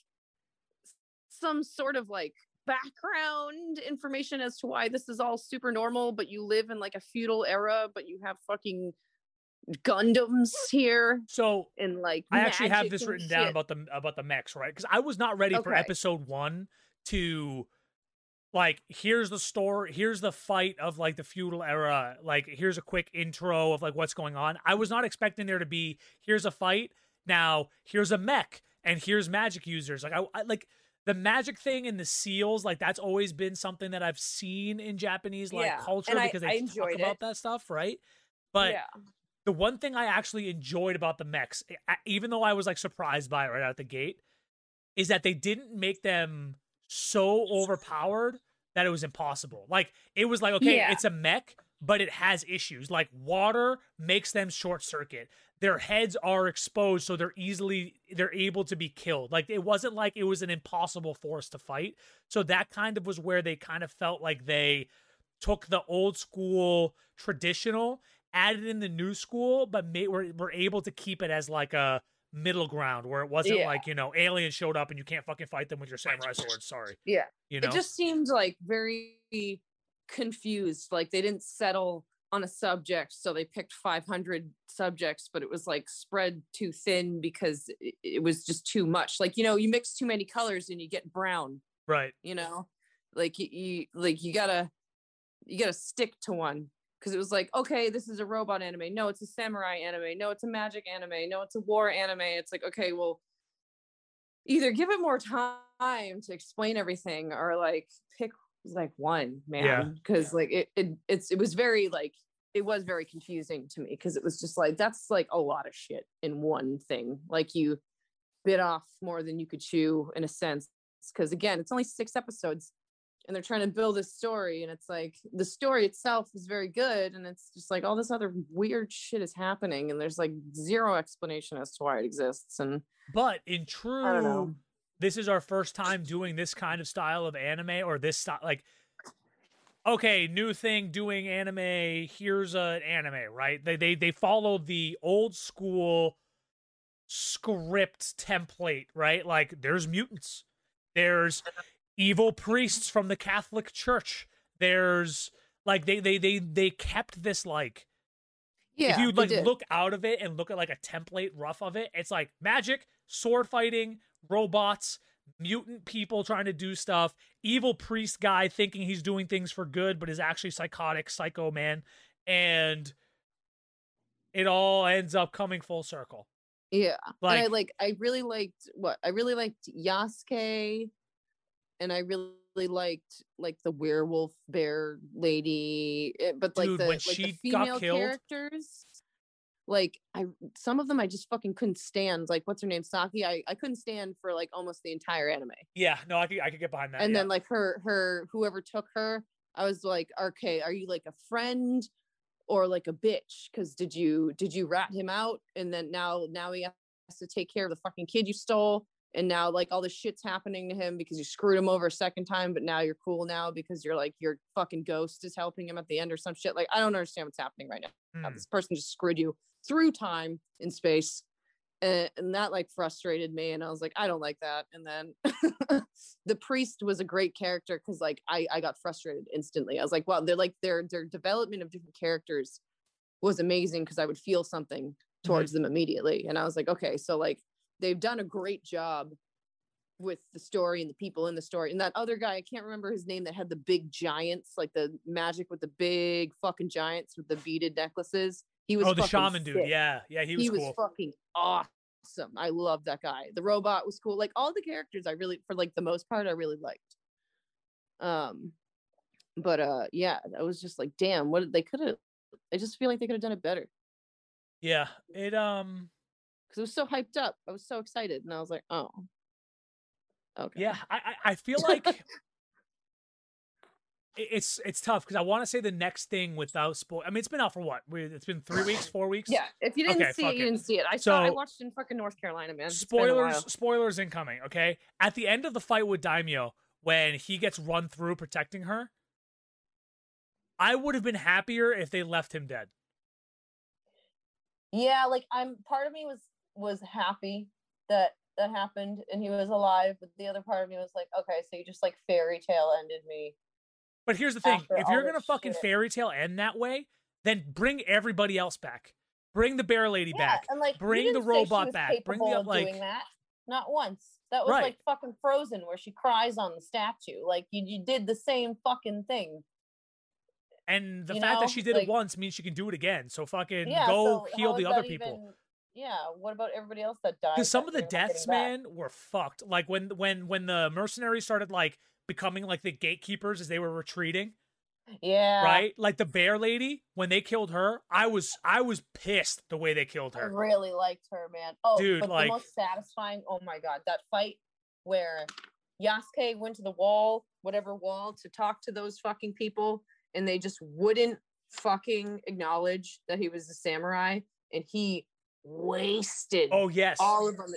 some sort of, like, background information as to why this is all super normal, but you live in, like, a feudal era, but you have fucking Gundams here. So, and, like, I actually have this written shit. Down about the about the mechs, right? Because I was not ready okay. for episode one to, like, here's the story, here's the fight of, like, the feudal era. Like, here's a quick intro of, like, what's going on. I was not expecting there to be, here's a fight. Now here's a mech and here's magic users. Like I, I like the magic thing and the seals. Like that's always been something that I've seen in Japanese like yeah. culture and because I, they I talk it. About that stuff, right? But yeah. the one thing I actually enjoyed about the mechs, even though I was like surprised by it right out the gate, is that they didn't make them so overpowered that it was impossible. Like it was like okay, yeah. it's a mech. But it has issues. Like, water makes them short-circuit. Their heads are exposed, so they're easily... They're able to be killed. Like, it wasn't like it was an impossible force to fight. So that kind of was where they kind of felt like they took the old-school traditional, added in the new school, but made, were, were able to keep it as, like, a middle ground where it wasn't yeah. like, you know, aliens showed up and you can't fucking fight them with your samurai sword. Sorry. Yeah. You know? It just seemed, like, very... confused, like they didn't settle on a subject, so they picked five hundred subjects, but it was like spread too thin because it, it was just too much. Like, you know, you mix too many colors and you get brown, right? You know, like you, you like you gotta you gotta stick to one because it was like, okay, this is a robot anime, no, it's a samurai anime, no, it's a magic anime, no, it's a war anime. It's like, okay, well, either give it more time to explain everything or like pick like one, man, because yeah. yeah. like it, it it's it was very like it was very confusing to me because it was just like that's like a lot of shit in one thing. Like you bit off more than you could chew in a sense because again it's only six episodes and they're trying to build a story, and it's like the story itself is very good, and it's just like all this other weird shit is happening, and there's like zero explanation as to why it exists. And but in true, I don't know. This is our first time doing this kind of style of anime, or this style, like, okay, new thing doing anime, here's an anime, right? They they they follow the old school script template, right? Like, there's mutants, there's evil priests from the Catholic Church, there's like they they they they kept this like, yeah, if you like look out of it and look at like a template rough of it, it's like magic, sword fighting, robots, mutant people trying to do stuff, evil priest guy thinking he's doing things for good but is actually psychotic psycho man, and it all ends up coming full circle. Yeah, like, and I like I really liked what I really liked Yasuke, and I really liked like the werewolf bear lady, but like dude, the, when like she the female killed, characters. Like, I, some of them I just fucking couldn't stand. Like, what's her name? Saki. I, I couldn't stand for, like, almost the entire anime. Yeah, no, I could, I could get behind that. And yeah. then, like, her, her, whoever took her, I was like, okay, are you, like, a friend or, like, a bitch? Because did you, did you rat him out? And then now, now he has to take care of the fucking kid you stole. And now, like, all this shit's happening to him because you screwed him over a second time, but now you're cool now because you're, like, your fucking ghost is helping him at the end or some shit. Like, I don't understand what's happening right now. Mm. This person just screwed you through time and space, and, and that like frustrated me, and I was like, I don't like that. And then the priest was a great character because like I I got frustrated instantly. I was like, wow, they're like their their development of different characters was amazing because I would feel something towards mm-hmm. them immediately, and I was like, okay, so like they've done a great job with the story and the people in the story. And that other guy, I can't remember his name, that had the big giants, like the magic with the big fucking giants with the beaded necklaces. He was oh, the shaman sick. dude. Yeah. Yeah. He was he cool. He was fucking awesome. I love that guy. The robot was cool. Like all the characters I really, for like the most part, I really liked. Um, But uh, yeah, I was just like, damn, what they could have, I just feel like they could have done it better. Yeah. It, um, because it was so hyped up. I was so excited. And I was like, oh. Okay. Yeah. I, I feel like It's it's tough because I want to say the next thing without spoil. I mean, it's been out for what? It's been three weeks, four weeks. Yeah, if you didn't okay, see it, you it. didn't see it. I so, saw. I watched in fucking North Carolina, man. It's spoilers, spoilers incoming. Okay, at the end of the fight with Daimyo, when he gets run through protecting her, I would have been happier if they left him dead. Yeah, like I'm. Part of me was was happy that that happened and he was alive, but the other part of me was like, okay, so you just like fairy tale ended me. But here's the thing. After if you're going to fucking shit. fairy tale end that way, then bring everybody else back. Bring the bear lady yeah, back. And like, bring the robot back. Bring the, like, doing that. Not once. That was right. like fucking Frozen where she cries on the statue. Like you, you did the same fucking thing. And the you fact know? that she did like, it once means she can do it again. So fucking yeah, go so heal the other even, people. Yeah. What about everybody else that died? Because some of the deaths, man, back? were fucked. Like when when when the mercenaries started like becoming like the gatekeepers as they were retreating. Yeah. Right? Like the bear lady, when they killed her, I was I was pissed the way they killed her. I really liked her, man. Oh, dude, but like, the most satisfying, oh my God, that fight where Yasuke went to the wall, whatever wall, to talk to those fucking people, and they just wouldn't fucking acknowledge that he was a samurai, and he wasted oh, yes. all of them,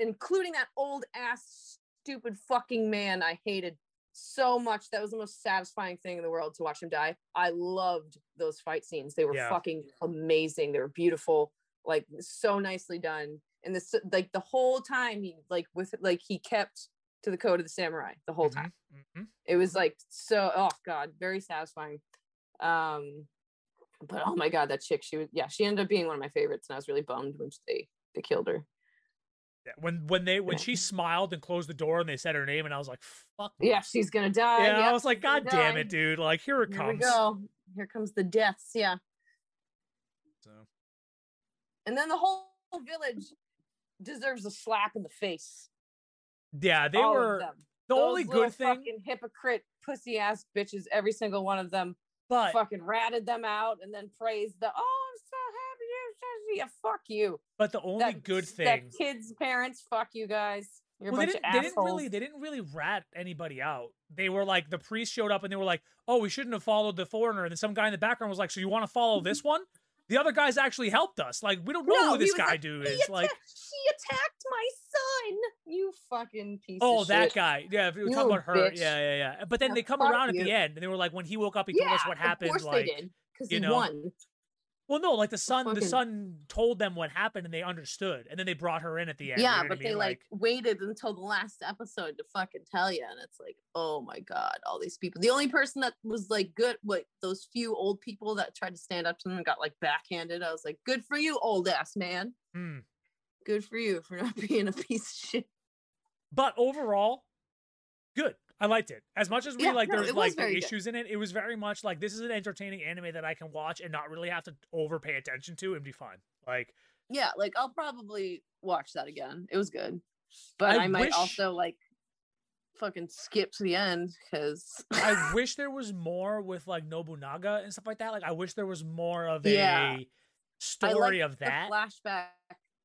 including that old ass stupid fucking man I hated so much. That was the most satisfying thing in the world, to watch him die. I loved those fight scenes. They were yeah. fucking amazing. They were beautiful, like so nicely done. And this, like the whole time he like with like he kept to the code of the samurai the whole mm-hmm. time. Mm-hmm. It was like so oh God, very satisfying. Um but oh my God, that chick, she was yeah, she ended up being one of my favorites, and I was really bummed when they they killed her. When when they when yeah. she smiled and closed the door and they said her name, and I was like, "Fuck." Yeah, me. she's gonna die. Yeah, yeah, I was like, "God damn die. it, dude!" Like, here it here comes. We go. Here comes the deaths. Yeah. So. And then the whole village deserves a slap in the face. Yeah, they All were the Those only good thing. Fucking hypocrite, pussy ass bitches. Every single one of them. But fucking ratted them out and then praised the. Oh, I'm so happy. Yeah, fuck you. But the only that, good thing that kids' parents, fuck you guys. You're well, a bunch they didn't, of assholes. They didn't really, they didn't really rat anybody out. They were like, the priest showed up and they were like, oh, we shouldn't have followed the foreigner. And then some guy in the background was like, so you want to follow this one? The other guy's actually helped us. Like, we don't know no, who this guy like, dude is. Atta- like, she attacked my son. You fucking piece oh, of shit. Oh, that guy. Yeah, if we were you talking about her. Bitch. Yeah, yeah, yeah. But then now they come around you. At the end, and they were like, when he woke up, he yeah, told us what happened. Of course like, they did, because he know? Won. Well, no, like the son, fucking... the son told them what happened, and they understood, and then they brought her in at the end. Yeah, you know but I mean? They like, like waited until the last episode to fucking tell you, and it's like, oh my god, all these people. The only person that was like good, like those few old people that tried to stand up to them and got like backhanded. I was like, good for you, old ass man. Mm. Good for you for not being a piece of shit. But overall, good. I liked it. As much as we yeah, like, no, there was like the issues good. In it, it was very much like, this is an entertaining anime that I can watch and not really have to over pay attention to and be fine. Like, yeah, like I'll probably watch that again. It was good. But I, I might wish... also like fucking skip to the end because I wish there was more with like Nobunaga and stuff like that. Like, I wish there was more of yeah. a story I of that. Flashback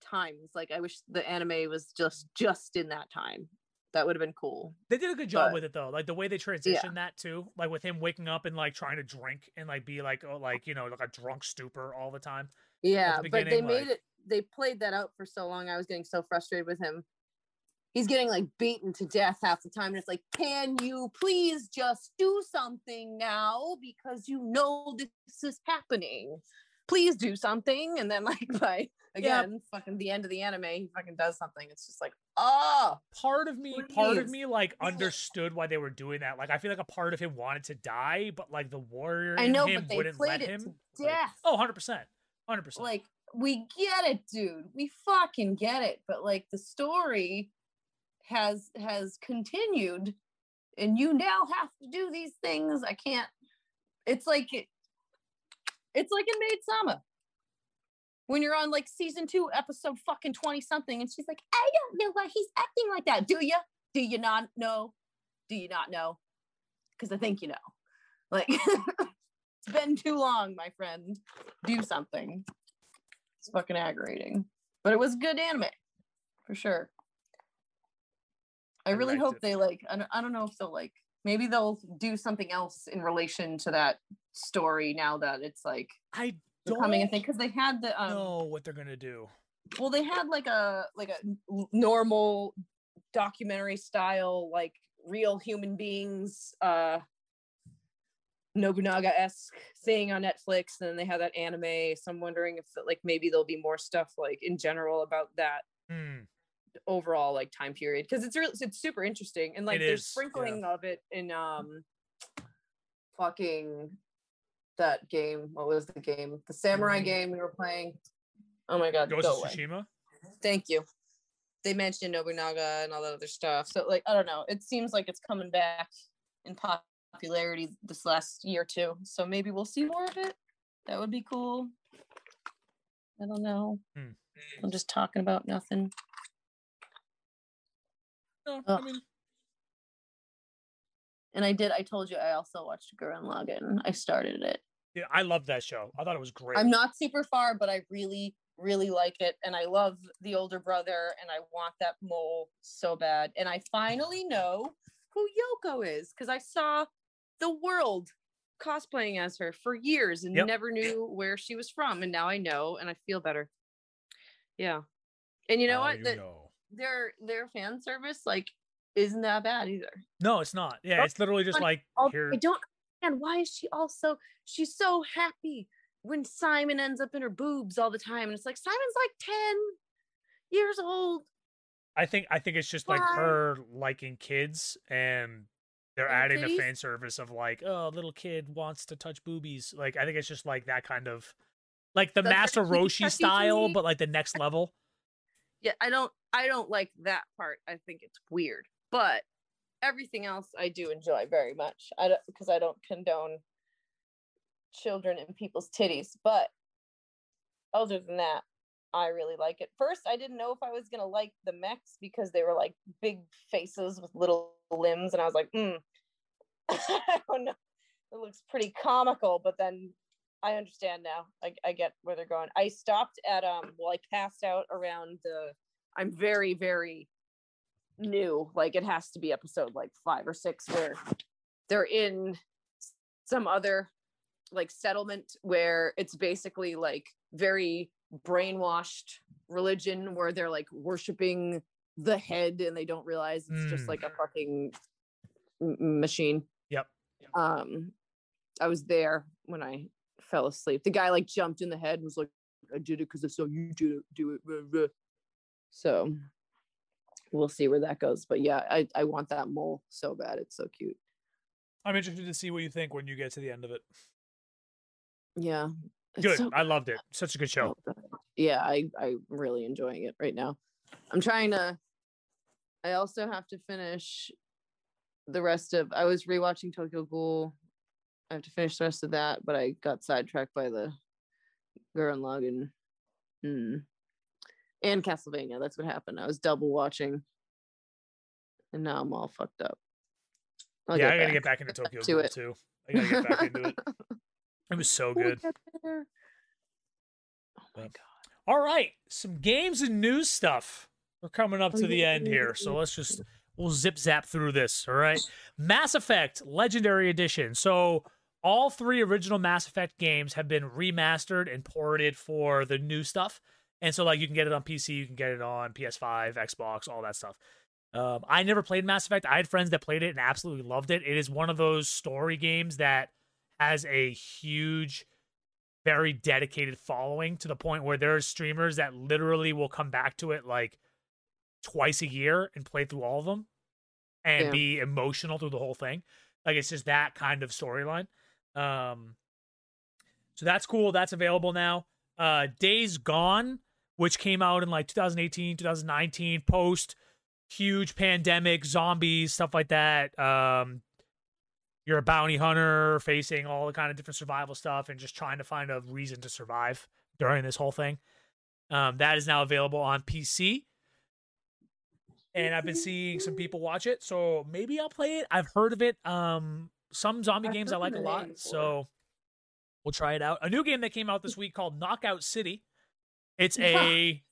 times. Like, I wish the anime was just just in that time. That would have been cool. They did a good job but, with it though, like the way they transitioned yeah. that too, like with him waking up and like trying to drink and like be like, oh, like you know, like a drunk stupor all the time. Yeah, the but they like... made it. They played that out for so long. I was getting so frustrated with him. He's getting like beaten to death half the time, and it's like, can you please just do something now because you know this is happening. Please do something, and then like by again, yeah. fucking the end of the anime, he fucking does something. It's just like, oh, part of me, please. part of me like understood why they were doing that. Like, I feel like a part of him wanted to die, but like the warrior in I know, him but they wouldn't let him. Like, oh, one hundred percent, one hundred percent. Like, we get it, dude. We fucking get it. But like the story has has continued, and you now have to do these things. I can't. It's like. It, It's like in Maid-sama. When you're on like season two, episode fucking twenty something, and she's like, I don't know why he's acting like that. Do you? Do you not know? Do you not know? Because I think you know. Like, it's been too long, my friend. Do something. It's fucking aggravating. But it was a good anime, for sure. I, I really hope it. They like, I don't, I don't know if they'll like, maybe they'll do something else in relation to that story now that it's like I don't becoming a thing because they had the um, know what they're gonna do. Well, they had like a like a normal documentary style, like real human beings, uh, Nobunaga-esque thing on Netflix, and then they had that anime. So I'm wondering if like maybe there'll be more stuff like in general about that mm. overall like time period because it's really it's super interesting and like it there's is. sprinkling yeah. of it in um fucking. That game, what was the game? The samurai game we were playing. Oh my god, Ghost of Tsushima. Thank you. They mentioned Nobunaga and all that other stuff. So like, I don't know. It seems like it's coming back in popularity this last year too. So maybe we'll see more of it. That would be cool. I don't know. Hmm. I'm just talking about nothing. No, Ugh. I mean. And I did. I told you. I also watched Gurren Lagann. I started it. Yeah, I loved that show. I thought it was great. I'm not super far, but I really, really like it. And I love the older brother, and I want that mole so bad. And I finally know who Yoko is because I saw the world cosplaying as her for years and yep. never knew where she was from. And now I know, and I feel better. Yeah. And you know now what? You the, know. Their their fan service, like. Isn't that bad either? No, it's not. Yeah, it's literally just like here. I don't understand why is she also she's so happy when Simon ends up in her boobs all the time, and it's like Simon's like ten years old. I think I think it's just why? Like her liking kids, and they're and adding kitties? The fan service of like, oh, little kid wants to touch boobies. Like I think it's just like that kind of like the That's Master Roshi style, but like the next level. Yeah, I don't I don't like that part. I think it's weird. But everything else I do enjoy very much. I don't because I don't condone children and people's titties. But other than that, I really like it. First, I didn't know if I was gonna like the mechs because they were like big faces with little limbs, and I was like, mm. I don't know. It looks pretty comical. But then I understand now. I, I get where they're going. I stopped at um. Well, I passed out around the. I'm very very. new. Like, it has to be episode like five or six where they're in some other like settlement where it's basically like very brainwashed religion where they're like worshiping the head and they don't realize it's mm. just like a fucking m- machine. Yep. Um, I was there when I fell asleep. The guy like jumped in the head and was like, I did it because I saw you do it. Do it. So we'll see where that goes. But yeah, I, I want that mole so bad. It's so cute. I'm interested to see what you think when you get to the end of it. Yeah. Good. So I loved it. Such a good show. Yeah, I, I'm really enjoying it right now. I'm trying to... I also have to finish the rest of... I was rewatching Tokyo Ghoul. I have to finish the rest of that, but I got sidetracked by the Gurren Lagann mm. and Castlevania. That's what happened. I was double watching, and now I'm all fucked up. I'll yeah, I gotta back. get back into Tokyo to Ghoul it. too. I gotta get back into it. It was so good. Oh my god! All right, some games and news stuff. We're coming up oh, to yeah. the end here, so let's just we'll zip zap through this. All right, Mass Effect Legendary Edition. So. All three original Mass Effect games have been remastered and ported for the new stuff. And so, like, you can get it on P C, you can get it on P S five, Xbox, all that stuff. Um, I never played Mass Effect. I had friends that played it and absolutely loved it. It is one of those story games that has a huge, very dedicated following to the point where there are streamers that literally will come back to it, like, twice a year and play through all of them and yeah. be emotional through the whole thing. Like, it's just that kind of storyline. Um, so that's cool. That's available now. Uh, Days Gone, which came out in like twenty eighteen, twenty nineteen, post huge pandemic, zombies, stuff like that. Um, you're a bounty hunter facing all the kind of different survival stuff and just trying to find a reason to survive during this whole thing. Um, that is now available on P C. And I've been seeing some people watch it, so maybe I'll play it. I've heard of it. Um, Some zombie games I like a lot, so we'll try it out. A new game that came out this week called Knockout City. It's a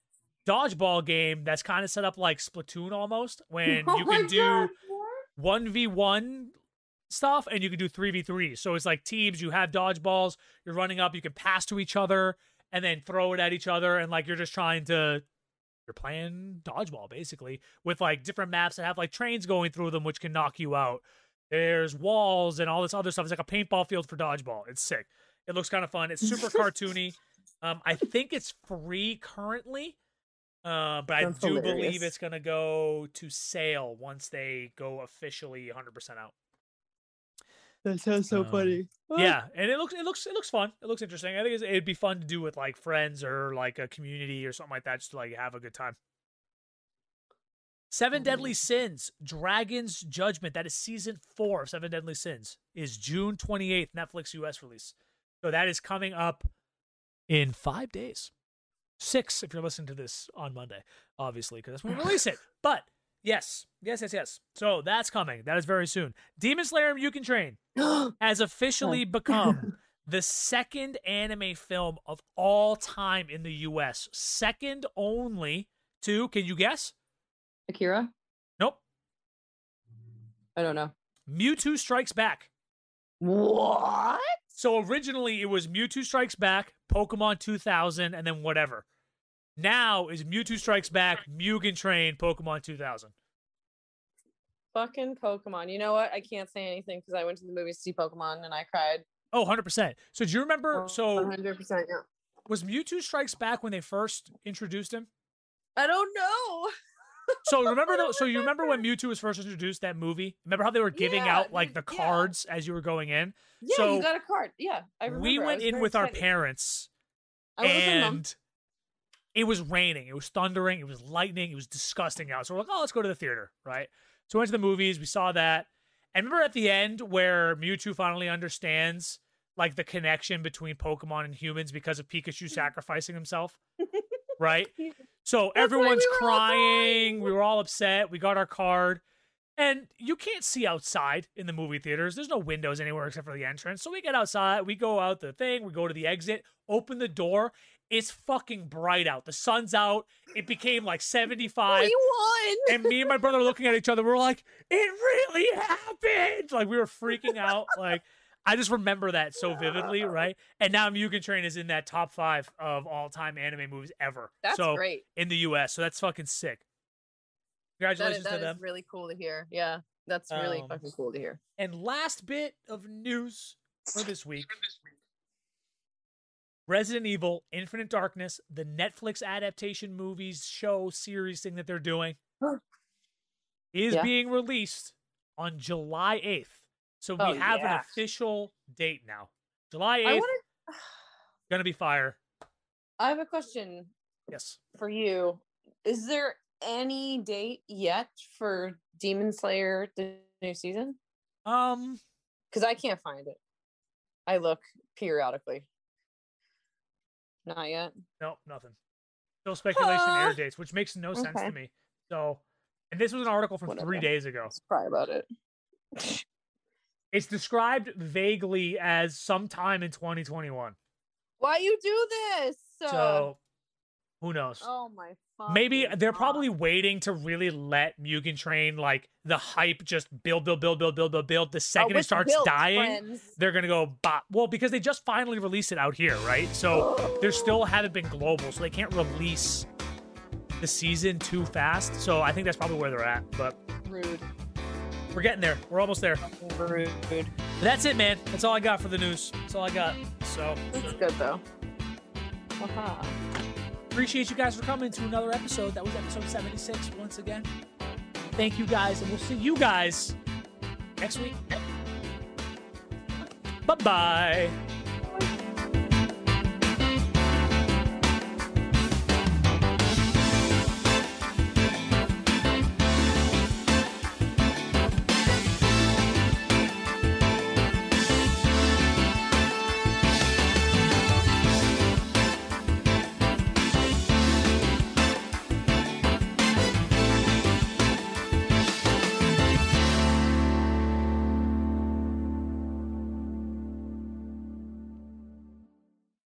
dodgeball game that's kind of set up like Splatoon almost, when you can do one v one stuff and you can do three v three. So it's like teams, you have dodgeballs, you're running up, you can pass to each other and then throw it at each other. And like you're just trying to, you're playing dodgeball basically with like different maps that have like trains going through them, which can knock you out. There's walls and all this other stuff. It's like a paintball field for dodgeball. It's sick. It looks kind of fun. It's super cartoony. Um, I think it's free currently, uh, but That's I do hilarious. believe it's going to go to sale once they go officially one hundred percent out. That sounds so um, funny. Oh. Yeah, and it looks it looks it looks fun. It looks interesting. I think it's, it'd be fun to do with like friends or like a community or something like that, just to like have a good time. Seven Deadly Sins, Dragon's Judgment. That is season four of Seven Deadly Sins. Is June twenty-eighth, Netflix U S release. So that is coming up in five days. Six, if you're listening to this on Monday, obviously, because that's when we release it. But yes, yes, yes, yes. So that's coming. That is very soon. Demon Slayer and Mugen Train has officially become the second anime film of all time in the U S. Second only to, can you guess? Akira? Nope. I don't know. Mewtwo Strikes Back. What? So originally it was Mewtwo Strikes Back, Pokemon two thousand, and then whatever. Now is Mewtwo Strikes Back, Mugen Train, Pokemon two thousand. Fucking Pokemon. You know what? I can't say anything because I went to the movies to see Pokemon and I cried. Oh, one hundred percent. So do you remember? Oh, so one hundred percent, yeah. Was Mewtwo Strikes Back when they first introduced him? I don't know. So remember though, so you remember when Mewtwo was first introduced, that movie? Remember how they were giving yeah, out like the yeah. cards as you were going in? Yeah, so you got a card. Yeah, I remember. We went in with excited. our parents, I and was it was raining, it was thundering, it was lightning, it was disgusting out. So we're like, oh, let's go to the theater, right? So we went to the movies, we saw that, and remember at the end where Mewtwo finally understands like the connection between Pokemon and humans because of Pikachu sacrificing himself, right? So That's everyone's we crying. We were all upset. We got our card. And you can't see outside in the movie theaters. There's no windows anywhere except for the entrance. So we get outside. We go out the thing. We go to the exit, open the door, It's fucking bright out. The sun's out. It became like seventy-five. We won! And me and my brother looking at each other, we were like, it really happened! Like, we were freaking out. Like, I just remember that so vividly, right? And now Mugen Train is in that top five of all-time anime movies ever. That's so, great. In the U S, so that's fucking sick. Congratulations that, that to them. That is really cool to hear. Yeah, that's really um, fucking cool to hear. And last bit of news for this week. Resident Evil, Infinite Darkness, the Netflix adaptation movies, show, series thing that they're doing is yeah. being released on July eighth. So oh, we have yeah. an official date now. July eighth, wanna... gonna be fire. I have a question Yes. for you. Is there any date yet for Demon Slayer, the new season? Um, Because I can't find it. I look periodically. Not yet. No, nothing. Still speculation ah! air dates, which makes no sense okay. to me. So, and this was an article from Whatever. three days ago. Let's cry about it. It's described vaguely as sometime in twenty twenty-one. Why you do this? So, who knows? Oh my fucking Maybe they're God. probably waiting to really let Mugen Train, like, the hype just build, build, build, build, build, build, build. The second oh, it starts built, dying, friends. they're going to go bop. Well, because they just finally released it out here, right? So they still haven't been global, so they can't release the season too fast. So I think that's probably where they're at, but... Rude. We're getting there. We're almost there. Rude. But that's it, man. That's all I got for the news. That's all I got. So... It's good, though. Aha. Uh-huh. Appreciate you guys for coming to another episode. That was episode seventy-six once again. Thank you guys, and we'll see you guys next week. Bye-bye.